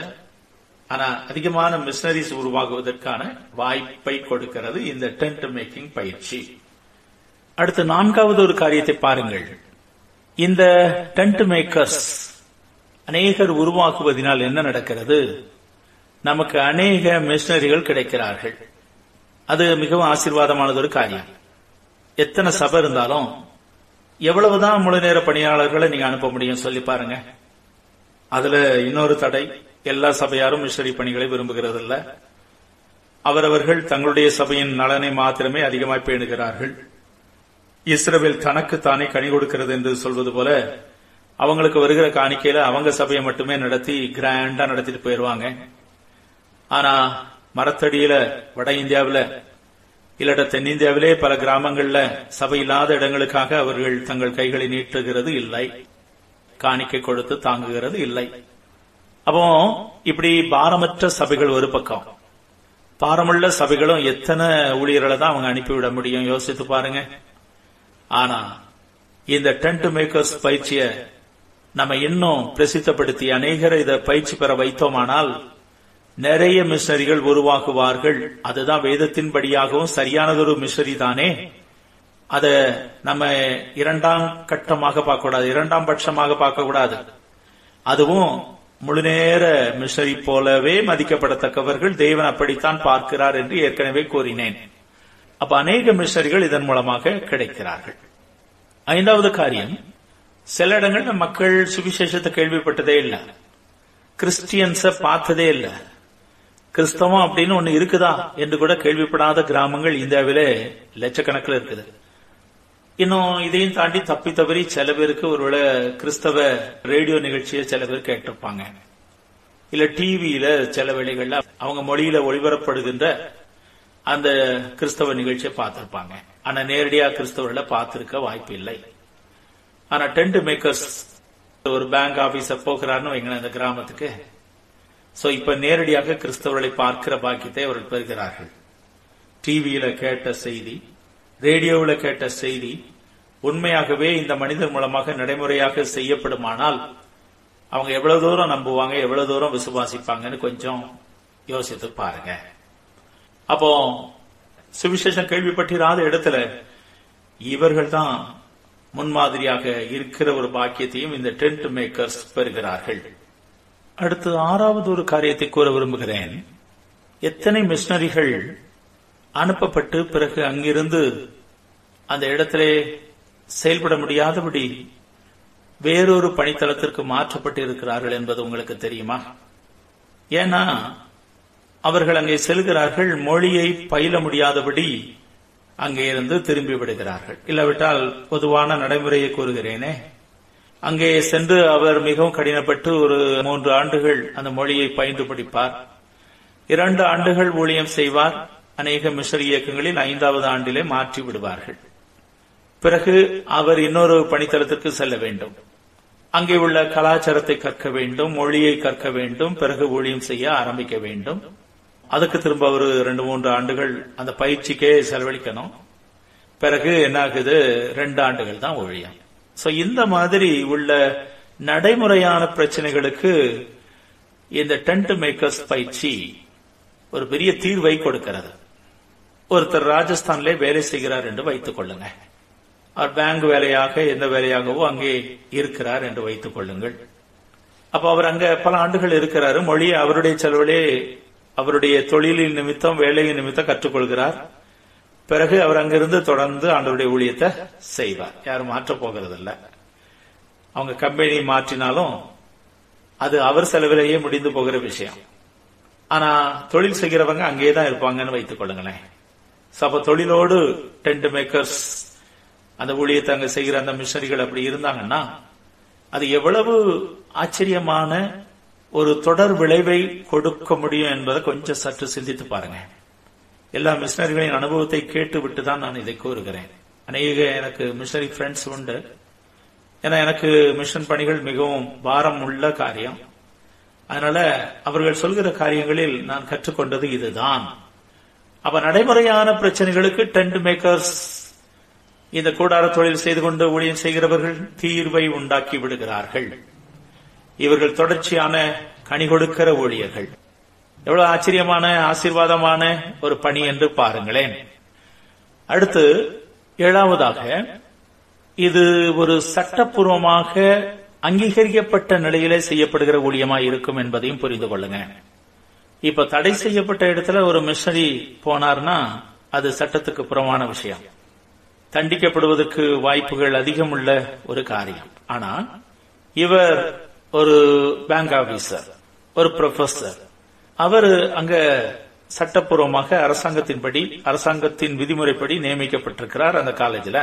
ஆனா அதிகமான மிஷனரிஸ் உருவாகுவதற்கான வாய்ப்பை கொடுக்கிறது இந்த டென்ட் மேக்கிங் பயிற்சி. அடுத்து 4வது ஒரு காரியத்தை பாருங்கள். இந்த டென்ட் மேக்கர்ஸ் அநேகர் உருவாக்குவதனால் என்ன நடக்கிறது? நமக்கு அநேக மிஷனரிகள் கிடைக்கிறார்கள். அது மிகவும் ஆசீர்வாதமானது ஒரு காரியம். எத்தனை சபை இருந்தாலும் எவ்வளவுதான் முழு நேர பணியாளர்களை நீங்க அனுப்ப முடியும் சொல்லி பாருங்க. அதுல இன்னொரு தடை, எல்லா சபையாரும் மிஷனரி பணிகளை விரும்புகிறது இல்ல. அவரவர்கள் தங்களுடைய சபையின் நலனை மாத்திரமே அதிகமாய் பேணுகிறார்கள். இஸ்ரவேல் தனக்கு தானே கனி கொடுக்கிறது என்று சொல்வது போல அவங்களுக்கு வருகிற காணிக்கையில அவங்க சபையை மட்டுமே நடத்தி கிராண்டா நடத்திட்டு போயிருவாங்க. ஆனா மரத்தடியில வட இந்தியாவில இல்லட்ட தென்னிந்தியாவிலே பல கிராமங்கள்ல சபை இல்லாத இடங்களுக்காக அவர்கள் தங்கள் கைகளை நீட்டுகிறது இல்லை, காணிக்கை கொடுத்து தாங்குகிறது இல்லை. அப்போ இப்படி பாரமற்ற சபைகள் ஒரு பக்கம், பாரமுள்ள சபைகளும் எத்தனை ஊழியர்களை தான் அவங்க அனுப்பிவிட முடியும் யோசித்து பாருங்க. ஆனா இந்த டென்ட் மேக்கர்ஸ் பயிற்சிய நம்ம இன்னும் பிரசித்தப்படுத்தி அநேகரை இதை பயிற்சி பெற வைத்தோமானால் நிறைய மிஷனரிகள் உருவாகுவார்கள். அதுதான் வேதத்தின்படியாகவும் சரியானதொரு மிஷனரி தானே. அத நம்ம இரண்டாம் கட்டமாக பார்க்க கூடாது, இரண்டாம் பட்சமாக பார்க்க கூடாது. அதுவும் முழுநேர மிஷனரி போலவே மதிக்கப்படத்தக்கவர்கள் தேவன் அப்படித்தான் பார்க்கிறார் என்று ஏற்கனவே கூறினேன். அப்ப அநேக மிஷனரிகள் இதன் மூலமாக கிடைக்கிறார்கள். ஐந்தாவது காரியம், சில இடங்கள்ல மக்கள் சுவிசேஷத்தை கேள்விப்பட்டதே இல்லை, கிறிஸ்டியன்ஸ பார்த்ததே இல்லை, கிறிஸ்தவம் அப்படின்னு ஒண்ணு இருக்குதா என்று கூட கேள்விப்படாத கிராமங்கள் இந்தியாவிலே லட்சக்கணக்கில் இருக்குது. இன்னும் இதையும் தாண்டி தப்பி தவறி சில பேருக்கு ஒருவேளை கிறிஸ்தவ ரேடியோ நிகழ்ச்சியை சில பேர் கேட்டிருப்பாங்க, இல்ல டிவியில சில வேளைகள்ல அவங்க மொழியில ஒளிபரப்படுகின்ற அந்த கிறிஸ்தவ நிகழ்ச்சியை பார்த்திருப்பாங்க. ஆனா நேரடியா கிறிஸ்தவர்களை பார்த்திருக்க வாய்ப்பு இல்லை. ஆனா டென்ட் மேக்கர்ஸ் ஒரு பேங்க் ஆபீஸ போகிறாருன்னு எங்க இந்த கிராமத்துக்கு, சோ இப்ப நேரடியாக கிறிஸ்தவர்களை பார்க்கிற பாக்கியத்தை அவர்கள் பெறுகிறார்கள். டிவியில கேட்ட செய்தி, ரேடியோவில் கேட்ட செய்தி உண்மையாகவே இந்த மனிதர் மூலமாக நடைமுறையாக செய்யப்படுமானால் அவங்க எவ்வளவு தூரம் நம்புவாங்க, எவ்வளவு தூரம் விசுவாசிப்பாங்கன்னு கொஞ்சம் யோசித்து பாருங்க. அப்போ சுவிசேஷம் கேள்விப்பட்டிராத இடத்துல இவர்கள் தான் முன்மாதிரியாக இருக்கிற ஒரு பாக்கியத்தையும் இந்த டென்ட் மேக்கர்ஸ் பெறுகிறார்கள். அடுத்து ஆறாவது ஒரு காரியத்தை கூற விரும்புகிறேன். எத்தனை மிஷனரிகள் அனுப்பப்பட்டு பிறகு அங்கிருந்து அந்த இடத்திலே செயல்பட முடியாதபடி வேறொரு பணித்தளத்திற்கு மாற்றப்பட்டு இருக்கிறார்கள் என்பது உங்களுக்கு தெரியுமா? ஏன்னா அவர்கள் அங்கே செல்கிறார்கள், மொழியை பயில முடியாதபடி அங்கே இருந்து திரும்பி விடுகிறார்கள். இல்லாவிட்டால் பொதுவான நடைமுறையை கூறுகிறேனே, அங்கே சென்று அவர் மிகவும் கடினப்பட்டு ஒரு 3 ஆண்டுகள் அந்த மொழியை பயின்று படிப்பார், 2 ஆண்டுகள் ஊழியம் செய்வார், அநேக மிஷனரி இயக்கங்களில் 5வது ஆண்டிலே மாற்றி விடுவார்கள். பிறகு அவர் இன்னொரு பணித்தளத்திற்கு செல்ல வேண்டும், அங்கே உள்ள கலாச்சாரத்தை கற்க வேண்டும், மொழியை கற்க வேண்டும், பிறகு ஊழியம் செய்ய ஆரம்பிக்க வேண்டும். அதுக்கு திரும்ப ஒரு 2-3 ஆண்டுகள் அந்த பயிற்சிக்கே செலவழிக்கணும். பிறகு என்ன ஆகுது, 2 ஆண்டுகள் தான் ஊழியம். சோ இந்த மாதிரி உள்ள நடைமுறையான பிரச்சனைகளுக்கு இந்த டென்ட் மேக்கர்ஸ் பயிற்சி ஒரு பெரிய தீர்வை கொடுக்கிறது. ஒருத்தர் ராஜஸ்தான்ல வேலை செய்கிறார் என்று வைத்துக் கொள்ளுங்க, அவர் பேங்க் வேலையாக எந்த வேலையாகவோ அங்கே இருக்கிறார் என்று வைத்துக் கொள்ளுங்கள். அப்ப அவர் அங்க பல ஆண்டுகள் இருக்கிறாரு, மொழியை அவருடைய செலவிலே அவருடைய தொழிலின் நிமித்தம் வேலையின் நிமித்தம் கற்றுக்கொள்கிறார். பிறகு அவர் அங்கிருந்து தொடர்ந்து ஆண்டவருடைய ஊழியத்தை செய்வார். யாரும் மாற்றப் போகிறது இல்லை, அவங்க கம்பெனி மாற்றினாலும் அது அவர் செலவிலேயே முடிந்து போகிற விஷயம். ஆனா தொழில் செய்கிறவங்க அங்கேதான் இருப்பாங்கன்னு வைத்துக் கொள்ளுங்களேன். அப்ப தொழிலோடு டென்ட் மேக்கர்ஸ் அந்த ஊழியத்தை அங்க செய்கிற அந்த மிஷனரிகள் அப்படி இருந்தாங்கன்னா அது எவ்வளவு ஆச்சரியமான ஒரு தொடர் விளைவை கொடுக்க முடியும் என்பதை கொஞ்சம் சற்று சிந்தித்து பாருங்க. எல்லா மிஷனரிகளின் அனுபவத்தை கேட்டு விட்டு தான் நான் இதை கூறுகிறேன். அநேக எனக்கு மிஷனரி ஃப்ரெண்ட்ஸ் உண்டு. ஏன்னா எனக்கு மிஷன் பணிகள் மிகவும் பாரம் உள்ள காரியம். அதனால அவர்கள் சொல்கிற காரியங்களில் நான் கற்றுக்கொண்டது இதுதான். அப்ப நடைமுறையான பிரச்சனைகளுக்கு டென்ட் மேக்கர்ஸ், இந்த கூடார தொழில் செய்து கொண்டு ஊழியம் செய்கிறவர்கள் தீர்வை உண்டாக்கி விடுகிறார்கள். இவர்கள் தொடர்ச்சியான கனி கொடுக்கிற ஊழியர்கள். எவ்வளவு ஆச்சரியமான ஆசீர்வாதமான ஒரு பணி என்று பாருங்களேன். அடுத்து ஏழாவதாக, இது ஒரு சட்டப்பூர்வமாக அங்கீகரிக்கப்பட்ட நிலையிலே செய்யப்படுகிற ஊழியமாய் இருக்கும் என்பதையும் புரிந்து கொள்ளுங்க. இப்ப தடை செய்யப்பட்ட இடத்துல ஒரு மிஷனரி போனார்னா அது சட்டத்துக்கு புறமான விஷயம், தண்டிக்கப்படுவதற்கு வாய்ப்புகள் அதிகம் உள்ள ஒரு காரியம். ஆனா இவர் ஒரு பேங்க் ஆபீசர், ஒரு ப்ரொஃபசர், அவர் அங்க சட்டப்பூர்வமாக அரசாங்கத்தின்படி அரசாங்கத்தின் விதிமுறைப்படி நியமிக்கப்பட்டிருக்கிறார் அந்த காலேஜில்.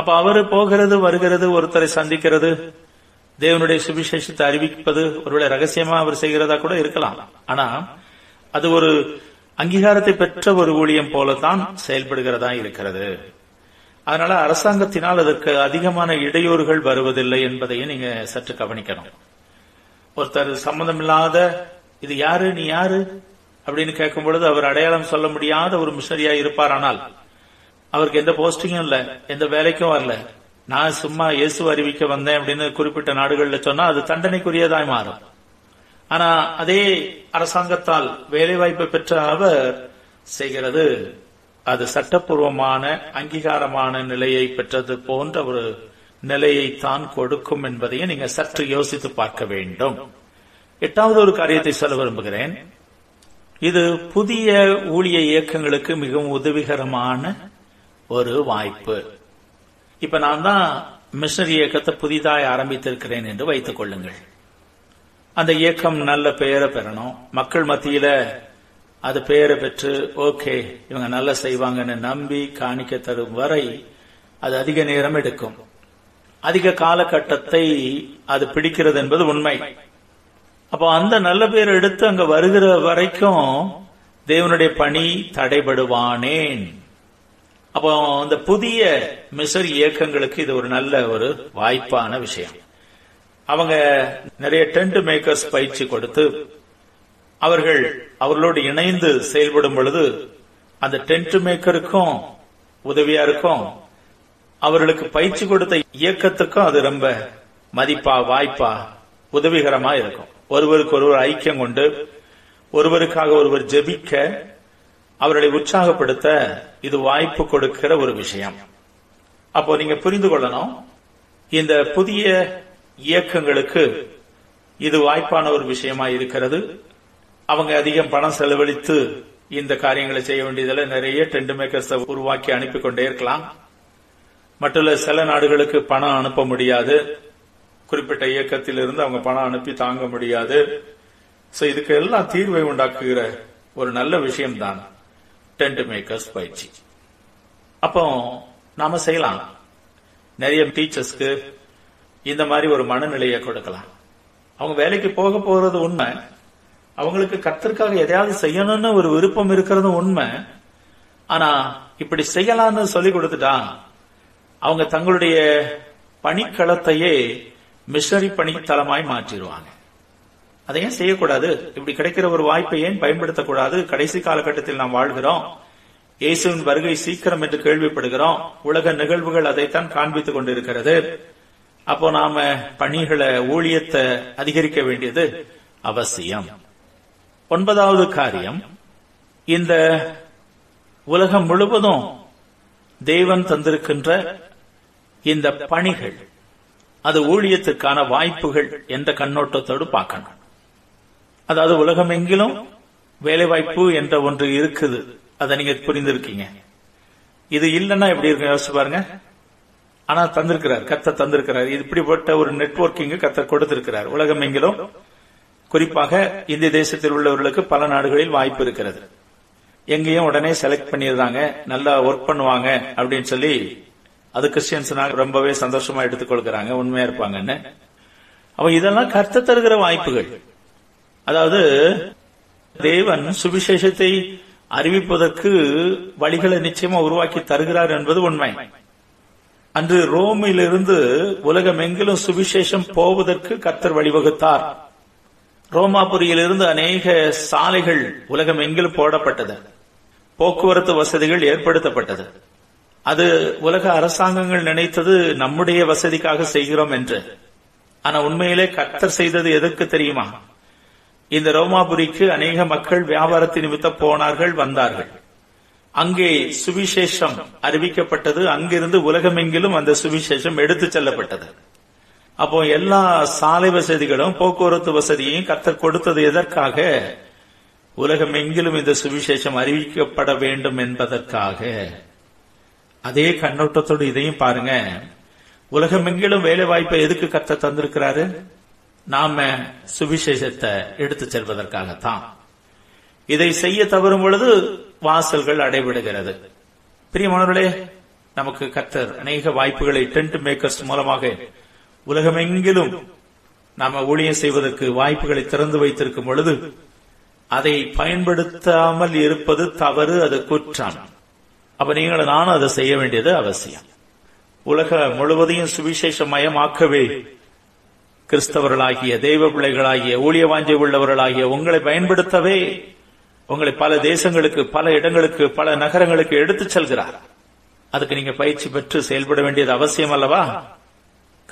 அப்ப அவரு போகிறது வருகிறது, ஒருத்தரை சந்திக்கிறது, தேவனுடைய சுவிசேஷத்தை அறிவிப்பது ஒருவேளை ரகசியமா அவர் செய்கிறதா கூட இருக்கலாம். ஆனா அது ஒரு அங்கீகாரத்தை பெற்ற ஒரு ஊழியம் போலத்தான் செயல்படுகிறதா இருக்கிறது. அதனால அரசாங்கத்தினால் அதற்கு அதிகமான இடையூறுகள் வருவதில்லை என்பதையும் நீங்க சற்று கவனிக்கணும். ஒருத்தர் சம்பந்தமில்லாத இது யாரு நீ யாரு அப்படின்னு கேட்கும் பொழுது அவர் அடையாளம் சொல்ல முடியாத ஒரு மிஷனரியா இருப்பார். ஆனால் அவருக்கு எந்த போஸ்டிங்கும் இல்ல, எந்த வேலைக்கும் வரல, நான் சும்மா இயேசு அறிவிக்க வந்தேன் அப்படின்னு குறிப்பிட்ட நாடுகள்ல சொன்னா அது தண்டனைக்குரியதாய் மாறும். ஆனா அதே அரசாங்கத்தால் வேலை வாய்ப்பு பெற்ற அவர் செய்கிறது அது சட்டப்பூர்வமான அங்கீகாரமான நிலையை பெற்றது போன்ற ஒரு நிலையை தான் கொடுக்கும் என்பதையும் நீங்க சற்று யோசித்து பார்க்க வேண்டும். எட்டாவது ஒரு காரியத்தை சொல்ல விரும்புகிறேன். இது புதிய ஊழிய இயக்கங்களுக்கு மிகவும் உதவிகரமான ஒரு வாய்ப்பு. இப்ப நான் தான் மிஷனரி இயக்கத்தை புதிதாக ஆரம்பித்திருக்கிறேன் என்று வைத்துக் கொள்ளுங்கள். அந்த இயக்கம் நல்ல பெயரை பெறணும், மக்கள் மத்தியில அது பெயரை பெற்று ஓகே இவங்க நல்லா செய்வாங்கன்னு நம்பி காணிக்க தரும் வரை அது அதிக நேரம் எடுக்கும், அதிக காலகட்டத்தை அது பிடிக்கிறது என்பது உண்மை. அப்போ அந்த நல்ல பெயரை எடுத்து அங்க வருகிற வரைக்கும் தேவனுடைய பணி தடைபடுவானேன். அப்போ அந்த புதிய மிஷனரி இயக்கங்களுக்கு இது ஒரு நல்ல ஒரு வாய்ப்பான விஷயம். அவங்க நிறைய டென்ட் மேக்கர்ஸ் பயிற்சி கொடுத்து அவர்கள் அவர்களோடு இணைந்து செயல்படும் பொழுது அந்த டென்ட் மேக்கருக்கும் உதவியா இருக்கும், அவர்களுக்கு பயிற்சி கொடுத்த இயக்கத்துக்கும் அது ரொம்ப மதிப்பா வாய்ப்பா உதவிகரமா இருக்கும். ஒருவருக்கு ஒருவர் ஐக்கியம் கொண்டு ஒருவருக்காக ஒருவர் ஜெபிக்க அவர்களை உற்சாகப்படுத்த இது வாய்ப்பு கொடுக்கிற ஒரு விஷயம். அப்போ நீங்க புரிந்து கொள்ளணும், இந்த புதிய இயக்கங்களுக்கு இது வாய்ப்பான ஒரு விஷயமா இருக்கிறது. அவங்க அதிகம் பணம் செலவழித்து இந்த காரியங்களை செய்ய வேண்டியதில் நிறைய டென்ட் மேக்கர்ஸ் உருவாக்கி அனுப்பிக்கொண்டே இருக்கலாம். மற்ற சில நாடுகளுக்கு பணம் அனுப்ப முடியாது, குறிப்பிட்ட இயக்கத்திலிருந்து அவங்க பணம் அனுப்பி தாங்க முடியாது. சோ இதுக்கு எல்லாம் தீர்வை உண்டாக்குகிற ஒரு நல்ல விஷயம்தான் டென்ட் மேக்கர்ஸ் பயிற்சி. அப்போ நாம செய்யலாம், நிறைய டீச்சர்ஸ்க்கு இந்த மாதிரி ஒரு மனநிலையை கொடுக்கலாம். அவங்க வேலைக்கு போக போறது உண்மை, அவங்களுக்கு கர்த்தருக்காக எதையாவது செய்யணும்னு ஒரு விருப்பம் இருக்கிறது உண்மை. ஆனா இப்படி செய்யலாம்னு சொல்லி கொடுத்துட்டா அவங்க தங்களுடைய பணிக்களத்தையே மிஷனரி பணித்தலமாய் மாற்றிடுவாங்க. அதை ஏன் செய்யக்கூடாது? இப்படி கிடைக்கிற ஒரு வாய்ப்பை ஏன் பயன்படுத்தக்கூடாது? கடைசி காலகட்டத்தில் நாம் வாழ்கிறோம், இயேசுவின் வருகை சீக்கிரம் என்று கேள்விப்படுகிறோம், உலக நிகழ்வுகள் அதைத்தான் காண்பித்துக் கொண்டிருக்கிறது. அப்போ நாம பணிகளை ஊழியத்தை அதிகரிக்க வேண்டியது அவசியம். ஒன்பதாவது காரியம், இந்த உலகம் முழுவதும் தேவன் தந்திருக்கின்ற இந்த பணிகள் அது ஊழியத்திற்கான வாய்ப்புகள் என்ற கண்ணோட்டத்தோடு பார்க்கணும். அதாவது உலகம் எங்கிலும் வேலைவாய்ப்பு என்ற ஒன்று இருக்குது, அதை நீங்க புரிந்திருக்கீங்க. இது இல்லைன்னா எப்படி இருக்கு யோசிச்சு பாருங்க. ஆனா தந்திருக்கிறார், கர்த்தர் தந்திருக்கிறார். இப்படிப்பட்ட ஒரு நெட்வொர்க்கிங் கர்த்தர் கொடுத்திருக்கிறார். உலகம் எங்கிலும் குறிப்பாக இந்திய தேசத்தில் உள்ளவர்களுக்கு பல நாடுகளில் வாய்ப்பு இருக்கிறது. எங்கேயும் உடனே செலக்ட் பண்ணிடுறாங்க, நல்லா ஒர்க் பண்ணுவாங்க அப்படின்னு சொல்லி அது கிறிஸ்டியன்ஸ் ரொம்பவே சந்தோஷமா எடுத்துக்கொள்கிறாங்க, உண்மையா இருப்பாங்கன்னு. அப்ப இதெல்லாம் கர்த்தர் தருகிற வாய்ப்புகள். அதாவது தேவன் சுவிசேஷத்தை அறிவிப்பதற்கு வழிகளை நிச்சயமா உருவாக்கி தருகிறார் என்பது உண்மை. அன்று ரோமிலிருந்து உலகம் எங்கிலும் சுவிசேஷம் போவதற்கு கர்த்தர் வழிவகுத்தார். ரோமாபுரியிலிருந்து அநேக சாலைகள் உலகம் எங்கிலும் போடப்பட்டது, போக்குவரத்து வசதிகள் ஏற்படுத்தப்பட்டது. அது உலக அரசாங்கங்கள் நினைத்தது நம்முடைய வசதிக்காக செய்கிறோம் என்று. ஆனா உண்மையிலே கர்த்தர் செய்தது எதற்கு தெரியுமா? இந்த ரோமாபுரிக்கு அநேக மக்கள் வியாபாரத்தின் நிமித்தம் போனார்கள், வந்தார்கள். அங்கே சுவிசேஷம் அறிவிக்கப்பட்டது, அங்கிருந்து உலகமெங்கிலும் அந்த சுவிசேஷம் எடுத்துச் செல்லப்பட்டது. அப்போ எல்லா சாலை வசதிகளும் போக்குவரத்து வசதியையும் கர்த்தர் கொடுத்தது எதற்காக? உலகம் எங்கிலும் இந்த சுவிசேஷம் அறிவிக்கப்பட வேண்டும் என்பதற்காக. அதே கண்ணோட்டத்தோடு இதையும் பாருங்க, உலகம் எங்கிலும் வேலை வாய்ப்பை எதுக்கு கர்த்தர் தந்திருக்கிறாரு? நாம சுவிசேஷத்தை எடுத்து செல்வதற்காகத்தான். இதை செய்ய தவறும் பொழுது வாசல்கள் அடைபடுகிறது. பிரியமானவர்களே, நமக்கு கர்த்தர் அநேக வாய்ப்புகளை டென்ட் மேக்கர்ஸ் மூலமாக உலகமெங்கிலும் நாம ஊழியம் செய்வதற்கு வாய்ப்புகளை திறந்து வைத்திருக்கும் பொழுது அதை பயன்படுத்தாமல் இருப்பது தவறு, அது குற்றம். அப்ப நீங்கள் நானும் அதை செய்ய வேண்டியது அவசியம். உலக முழுவதையும் சுவிசேஷமயமாக்கவே கிறிஸ்தவர்களாகிய தெய்வ பிள்ளைகளாகிய ஊழிய வாஞ்சை உள்ளவர்களாகிய உங்களை பயன்படுத்தவே உங்களை பல தேசங்களுக்கு, பல இடங்களுக்கு, பல நகரங்களுக்கு எடுத்துச் செல்கிறார். அதுக்கு நீங்க பயிற்சி பெற்று செயல்பட வேண்டியது அவசியம் அல்லவா?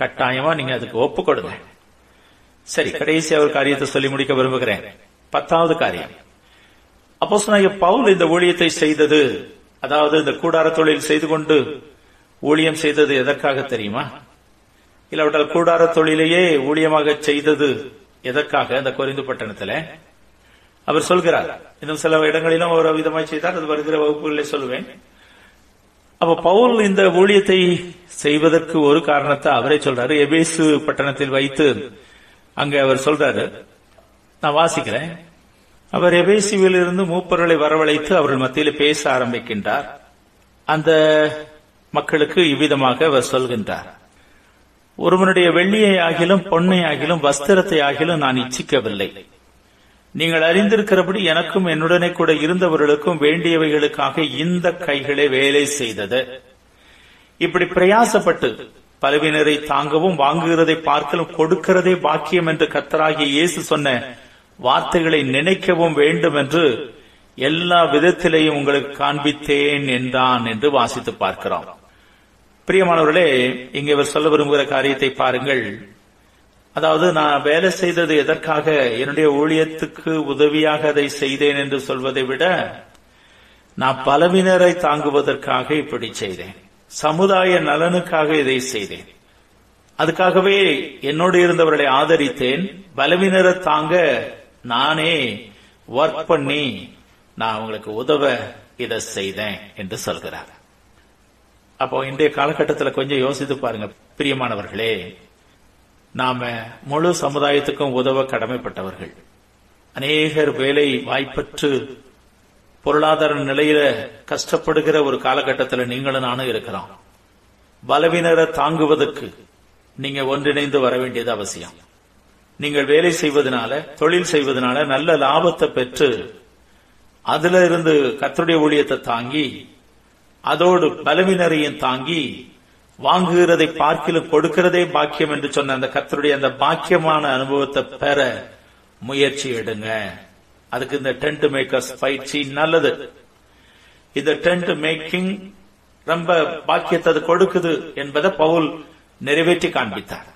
கட்டாயமா நீங்க அதுக்கு ஒப்பு கொடுங்க. சரி, கடைசி ஒரு காரியத்தை சொல்லி முடிக்க விரும்புகிறேன். 10வது காரியம், அப்போஸ்தலனாகிய பவுல் இந்த ஊழியத்தை செய்தது, அதாவது இந்த கூடார தொழில் செய்து கொண்டு ஊழியம் செய்தது எதற்காக தெரியுமா? இல்லாவிட்டால் கூடார தொழிலையே ஊழியமாக செய்தது எதற்காக? அந்த கொரிந்து பட்டணத்தில் அவர் சொல்கிறார். இன்னும் சில இடங்களிலும் ஒரு விதமாய் செய்தார், அது வருகிற வகுப்புகளிலே சொல்லுவேன். அப்ப பவுல் இந்த ஊழியத்தை செய்வதற்கு ஒரு காரணத்தை அவரே சொல்றாரு. எபேசு பட்டணத்தில் வைத்து அங்க அவர் சொல்றாரு, நான் வாசிக்கிறேன். அவர் எபேசுவில் இருந்து மூப்பர்களை வரவழைத்து அவர்கள் மத்தியில் பேச ஆரம்பிக்கின்றார். அந்த மக்களுக்கு இவ்விதமாக அவர் சொல்கின்றார், ஒருவனுடைய வெள்ளியை ஆகிலும் பொன்னை ஆகிலும் வஸ்திரத்தை ஆகிலும் நான் இச்சிக்கவில்லை. நீங்கள் அறிந்திருக்கிறபடி எனக்கும் என்னுடனே கூட இருந்தவர்களுக்கும் வேண்டியவைகளுக்காக இந்த கைகளே வேலை செய்தது. இப்படி பிரயாசப்பட்டு பலவினரை தாங்கவும் வாங்குகிறதை பார்க்கலும் கொடுக்கிறதே பாக்கியம் என்று கர்த்தராகிய இயேசு சொன்ன வார்த்தைகளை நினைக்கவும் வேண்டும் என்று எல்லா விதத்திலேயும் உங்களுக்கு காண்பித்தேன் என்றான் என்று வாசித்து பார்க்கிறோம். பிரியமானவர்களே, இங்கே இவர் சொல்ல விரும்புகிற காரியத்தை பாருங்கள். அதாவது, நான் வேலை செய்தது எதற்காக, என்னுடைய ஊழியத்துக்கு உதவியாக அதை செய்தேன் என்று சொல்வதை விட, நான் பலவினரை தாங்குவதற்காக இப்படி செய்தேன், சமுதாய நலனுக்காக இதை செய்தேன், அதுக்காகவே என்னோடு இருந்தவர்களை ஆதரித்தேன், பலவினரை தாங்க நானே ஒர்க் பண்ணி நான் அவங்களுக்கு உதவ இதை செய்தேன் என்று சொல்கிறார். அப்போ இன்றைய காலகட்டத்தில் கொஞ்சம் யோசித்து பாருங்க பிரியமானவர்களே, நாம முழு சமுதாயத்துக்கும் உதவ கடமைப்பட்டவர்கள். அநேகர் வேலை வாய்ப்பற்று பொருளாதார நிலையில கஷ்டப்படுகிற ஒரு காலகட்டத்தில் நீங்களும் நானும் இருக்கிறோம். பலவீனரை தாங்குவதற்கு நீங்க ஒன்றிணைந்து வர வேண்டியது அவசியம். நீங்கள் வேலை செய்வதனால, தொழில் செய்வதனால நல்ல லாபத்தை பெற்று அதுல இருந்து கர்த்தருடைய ஊழியத்தை தாங்கி, அதோடு பலவீனரையும் தாங்கி, வாங்குகிறதை பார்க்கிலும் கொடுக்கிறதே பாக்கியம் என்று சொன்ன அந்த கர்த்தருடைய அந்த பாக்கியமான அனுபவத்தை பெற முயற்சி எடுங்க. அதுக்கு இந்த டென்ட் மேக்கர்ஸ் பயிற்சி நல்லது. இந்த டென்ட் மேக்கிங் ரொம்ப பாக்கியத்தை அது கொடுக்குது என்பதை பவுல் நிறைவேற்றி காண்பித்தார்.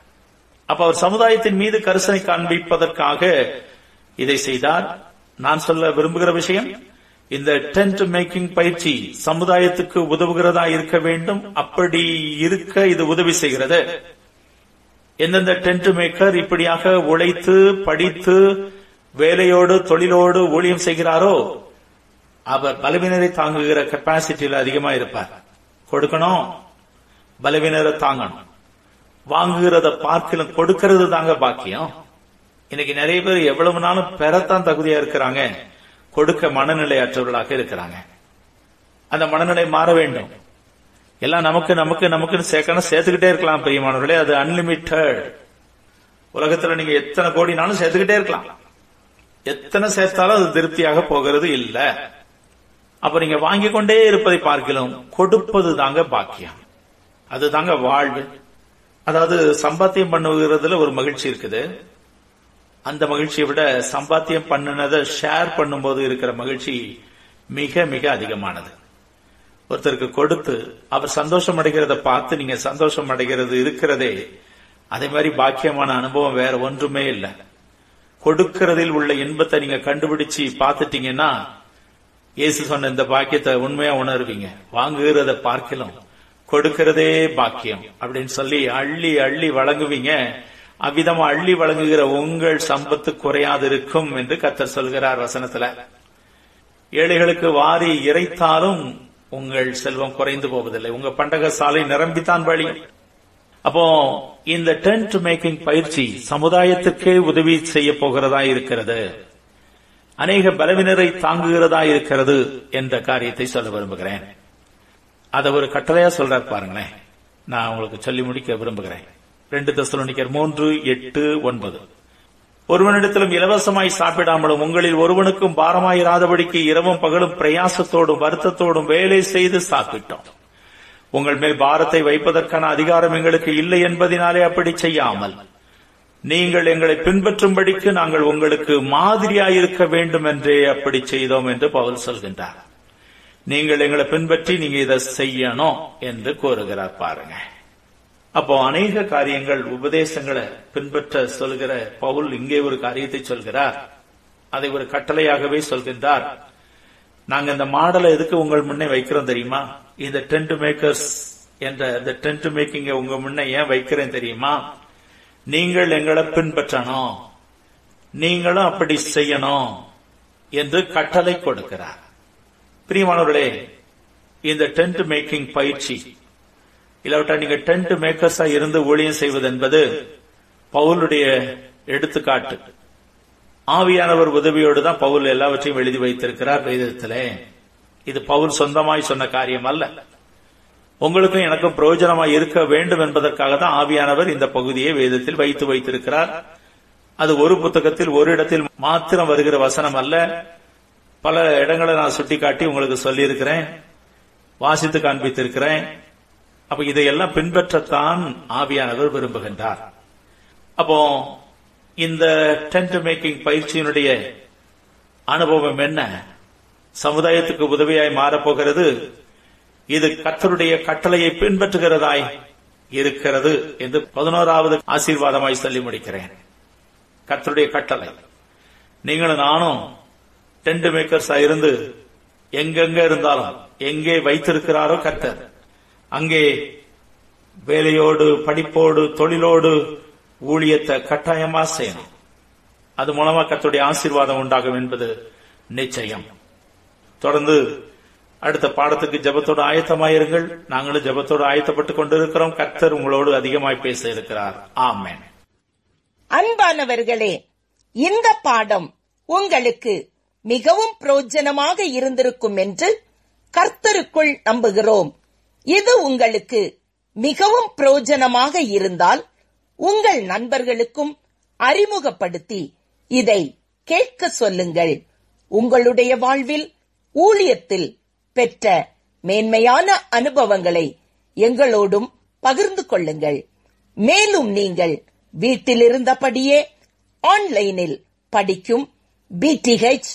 அப்ப அவர் சமுதாயத்தின் மீது கரிசனை காண்பிப்பதற்காக இதை செய்தார். நான் சொல்ல விரும்புகிற விஷயம், இந்த டென்ட் மேக்கிங் பயிற்சி சமுதாயத்துக்கு உதவுகிறதா இருக்க வேண்டும். அப்படி இருக்க இது உதவி செய்கிறது. எந்தெந்த டென்ட் மேக்கர் இப்படியாக உழைத்து படித்து வேலையோடு தொழிலோடு ஊழியம் செய்கிறாரோ அவர் பலவீனரை தாங்குகிற கெப்பாசிட்டியில் அதிகமா இருப்பார். கொடுக்கணும், பலவீனரை தாங்கணும், வாங்குகிறத பார்க்கலாம், கொடுக்கிறது தாங்க பாக்கியம். இன்னைக்கு நிறைய பேர் எவ்வளவு நாளும் பெறத்தான் தகுதியா இருக்கிறாங்க, கொடுக்க மனநிலை அற்றவர்களாக இருக்கிறாங்க. அந்த மனநிலை மாற வேண்டும். எல்லாம் நமக்கு நமக்கு நமக்குன்னு சேர்க்கணும், சேர்த்துக்கிட்டே இருக்கலாம் பிரியமானவர்களே, அது அன்லிமிட்டெட். உலகத்துல நீங்க எத்தனை கோடினாலும் சேர்த்துக்கிட்டே இருக்கலாம், எத்தனை சேர்த்தாலும் அது திருப்தியாக போகிறது இல்ல. அப்ப நீங்க வாங்கி கொண்டே இருப்பதை பார்க்கலாம், கொடுப்பது தாங்க பாக்கியம், அது தாங்க வாழ்வு. அதாவது சம்பாத்தியம் பண்ணுகிறதுல ஒரு மகிழ்ச்சி இருக்குது, அந்த மகிழ்ச்சியை விட சம்பாத்தியம் பண்ணினதை ஷேர் பண்ணும்போது இருக்கிற மகிழ்ச்சி மிக மிக அதிகமானது. ஒருத்தருக்கு கொடுத்து அவர் சந்தோஷம் அடைகிறத பார்த்து நீங்க சந்தோஷம் அடைகிறது இருக்கிறதே, அதே மாதிரி பாக்கியமான அனுபவம் வேற ஒன்றுமே இல்லை. கொடுக்கிறதில் உள்ள இன்பத்தை நீங்க கண்டுபிடிச்சு பார்த்துட்டீங்கன்னா இயேசு சொன்ன இந்த பாக்கியத்தை உண்மையா உணர்வீங்க. வாங்குகிறத பார்க்கலாம், கொடுக்கிறதே பாக்கியம் அப்படின்னு சொல்லி அள்ளி அள்ளி வழங்குவீங்க. அவ்விதமா அள்ளி வழங்குகிற உங்கள் சம்பத்து குறையாதிருக்கும் என்று கர்த்தர் சொல்கிறார் வசனத்துல. ஏழைகளுக்கு வாரி இறைத்தாலும் உங்கள் செல்வம் குறைந்து போவதில்லை, உங்க பண்டகசாலை நிரம்பித்தான் வழி. அப்போ இந்த டென்ட் மேக்கிங் பயிற்சி சமுதாயத்துக்கே உதவி செய்ய போகிறதா இருக்கிறது, அநேக பலவினரை தாங்குகிறதா இருக்கிறது என்ற காரியத்தை சொல்ல விரும்புகிறேன். அதை ஒரு கட்டளையா சொல்றார் பாருங்களேன், நான் உங்களுக்கு சொல்லி முடிக்க விரும்புகிறேன். 2 தெசலோனிக்கர் 3:8-9. ஒருவனிடத்திலும் இலவசமாய் சாப்பிடாமலும் உங்களில் ஒருவனுக்கும் பாரமாயிராதபடிக்கு இரவும் பகலும் பிரயாசத்தோடும் வருத்தத்தோடும் வேலை செய்து சாப்பிட்டோம். உங்கள் மேல் பாரத்தை வைப்பதற்கான அதிகாரம் எங்களுக்கு இல்லை என்பதினாலே அப்படி செய்யாமல் நீங்கள் எங்களை பின்பற்றும்படிக்கு நாங்கள் உங்களுக்கு மாதிரியாயிருக்க வேண்டும் என்றே அப்படி செய்தோம் என்று பவுல் சொல்கின்றார். நீங்கள் எங்களை பின்பற்றி நீங்க இதை செய்யணும் என்று கோருகிறார். பாருங்க, அப்போ அநேக காரியங்கள் உபதேசங்களை பின்பற்ற சொல்கிற பவுல் இங்கே ஒரு காரியத்தை சொல்கிறார். அதை ஒரு கட்டளையாகவே சொல்கின்றார். நாங்க இந்த மாடலை எதுக்கு உங்கள் முன்னே வைக்கிறோம் தெரியுமா? இந்த டென்ட் மேக்கர்ஸ் என்ற இந்த டென்ட் மேக்கிங் உங்க முன்னே ஏன் வைக்கிறேன் தெரியுமா? நீங்கள் எங்களை பின்பற்றணும், நீங்களும் அப்படி செய்யணும் என்று கட்டளை கொடுக்கிறார். பிரியமானவர்களே, இந்த டென்ட் மேக்கிங் பயிற்சி இல்லாவிட்டால் நீங்க டென்ட் மேக்கர்ஸா இருந்து ஊழியம் செய்வது என்பது பவுலுடைய எடுத்துக்காட்டு. ஆவியானவர் உதவியோடு தான் பவுல் எல்லாவற்றையும் எழுதி வைத்திருக்கிறார் வேதத்திலே. இது பவுல் சொந்தமாய் சொன்ன காரியம் அல்ல. உங்களுக்கும் எனக்கும் பிரயோஜனமாய் இருக்க வேண்டும் என்பதற்காக தான் ஆவியானவர் இந்த பகுதியை வேதத்தில் வைத்திருக்கிறார். அது ஒரு புத்தகத்தில் ஒரு இடத்தில் மாத்திரம் வருகிற வசனம் அல்ல. பல இடங்களை நான் சுட்டிக்காட்டி உங்களுக்கு சொல்லியிருக்கிறேன், வாசித்து காண்பித்திருக்கிறேன். அப்ப இதையெல்லாம் பின்பற்றத்தான் ஆவியானவர் விரும்புகின்றார். அப்போ இந்த டென்ட் மேக்கிங் பயிற்சியினுடைய அனுபவம் என்ன? சமுதாயத்துக்கு உதவியாய் மாறப்போகிறது. இது கர்த்தருடைய கட்டளையை பின்பற்றுகிறதாய் இருக்கிறது என்று 11வது ஆசீர்வாதமாய் சொல்லி முடிக்கிறேன். கர்த்தருடைய கட்டளை. நீங்களும் நானும் டென்ட் மேக்கர்ஸா இருந்து எங்கெங்க இருந்தாலும், எங்கே வைத்திருக்கிறாரோ கர்த்தர் அங்கே வேலையோடு, படிப்போடு, தொழிலோடு ஊழியத்தை கட்டாயமா செய்யணும். அது மூலமா கர்த்தருடைய ஆசீர்வாதம் உண்டாகும் என்பது நிச்சயம். தொடர்ந்து அடுத்த பாடத்துக்கு ஜெபத்தோடு ஆயத்தமாயிருங்கள். நாங்களும் ஜெபத்தோடு ஆயத்தப்பட்டுக் கொண்டிருக்கிறோம். கர்த்தர் உங்களோடு அதிகமாய் பேச இருக்கிறார். ஆமென். அன்பானவர்களே, இந்த பாடம் உங்களுக்கு மிகவும் பிரயோஜனமாக இருந்திருக்கும் என்று கர்த்தருக்குள் நம்புகிறோம். இது உங்களுக்கு மிகவும் பிரயோஜனமாக இருந்தால் உங்கள் நண்பர்களுக்கும் அறிமுகப்படுத்தி இதை கேட்க சொல்லுங்கள். உங்களுடைய வாழ்வில் ஊழியத்தில் பெற்ற மேன்மையான அனுபவங்களை எங்களோடும் பகிர்ந்து கொள்ளுங்கள். மேலும் நீங்கள் வீட்டிலிருந்தபடியே ஆன்லைனில் படிக்கும் BTH,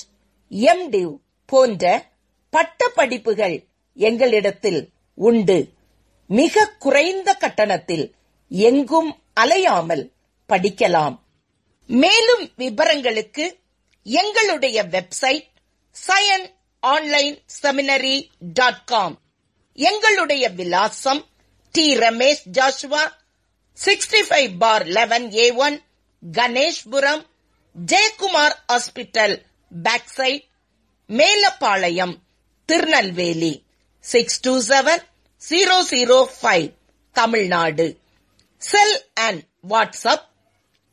MDiv போன்ற பட்ட படிப்புகள் எங்களிடத்தில் உண்டு. மிக குறைந்த கட்டணத்தில் எங்கும் அலையாமல் படிக்கலாம். மேலும் விவரங்களுக்கு எங்களுடைய வெப்சைட் siononlineseminary.com. எங்களுடைய விலாசம் T. Ramesh Joshua 65/11A1, Ganeshpuram, Jayakumar hospital backside, Melapalayam, Tirunelveli 627005, Tamil Nadu. Cell and WhatsApp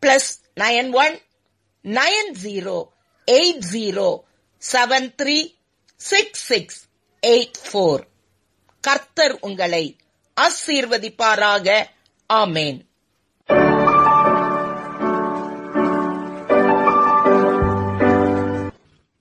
+919080736684. கர்த்தர் உங்களை ஆசீர்வதிப்பாராக. ஆமேன்.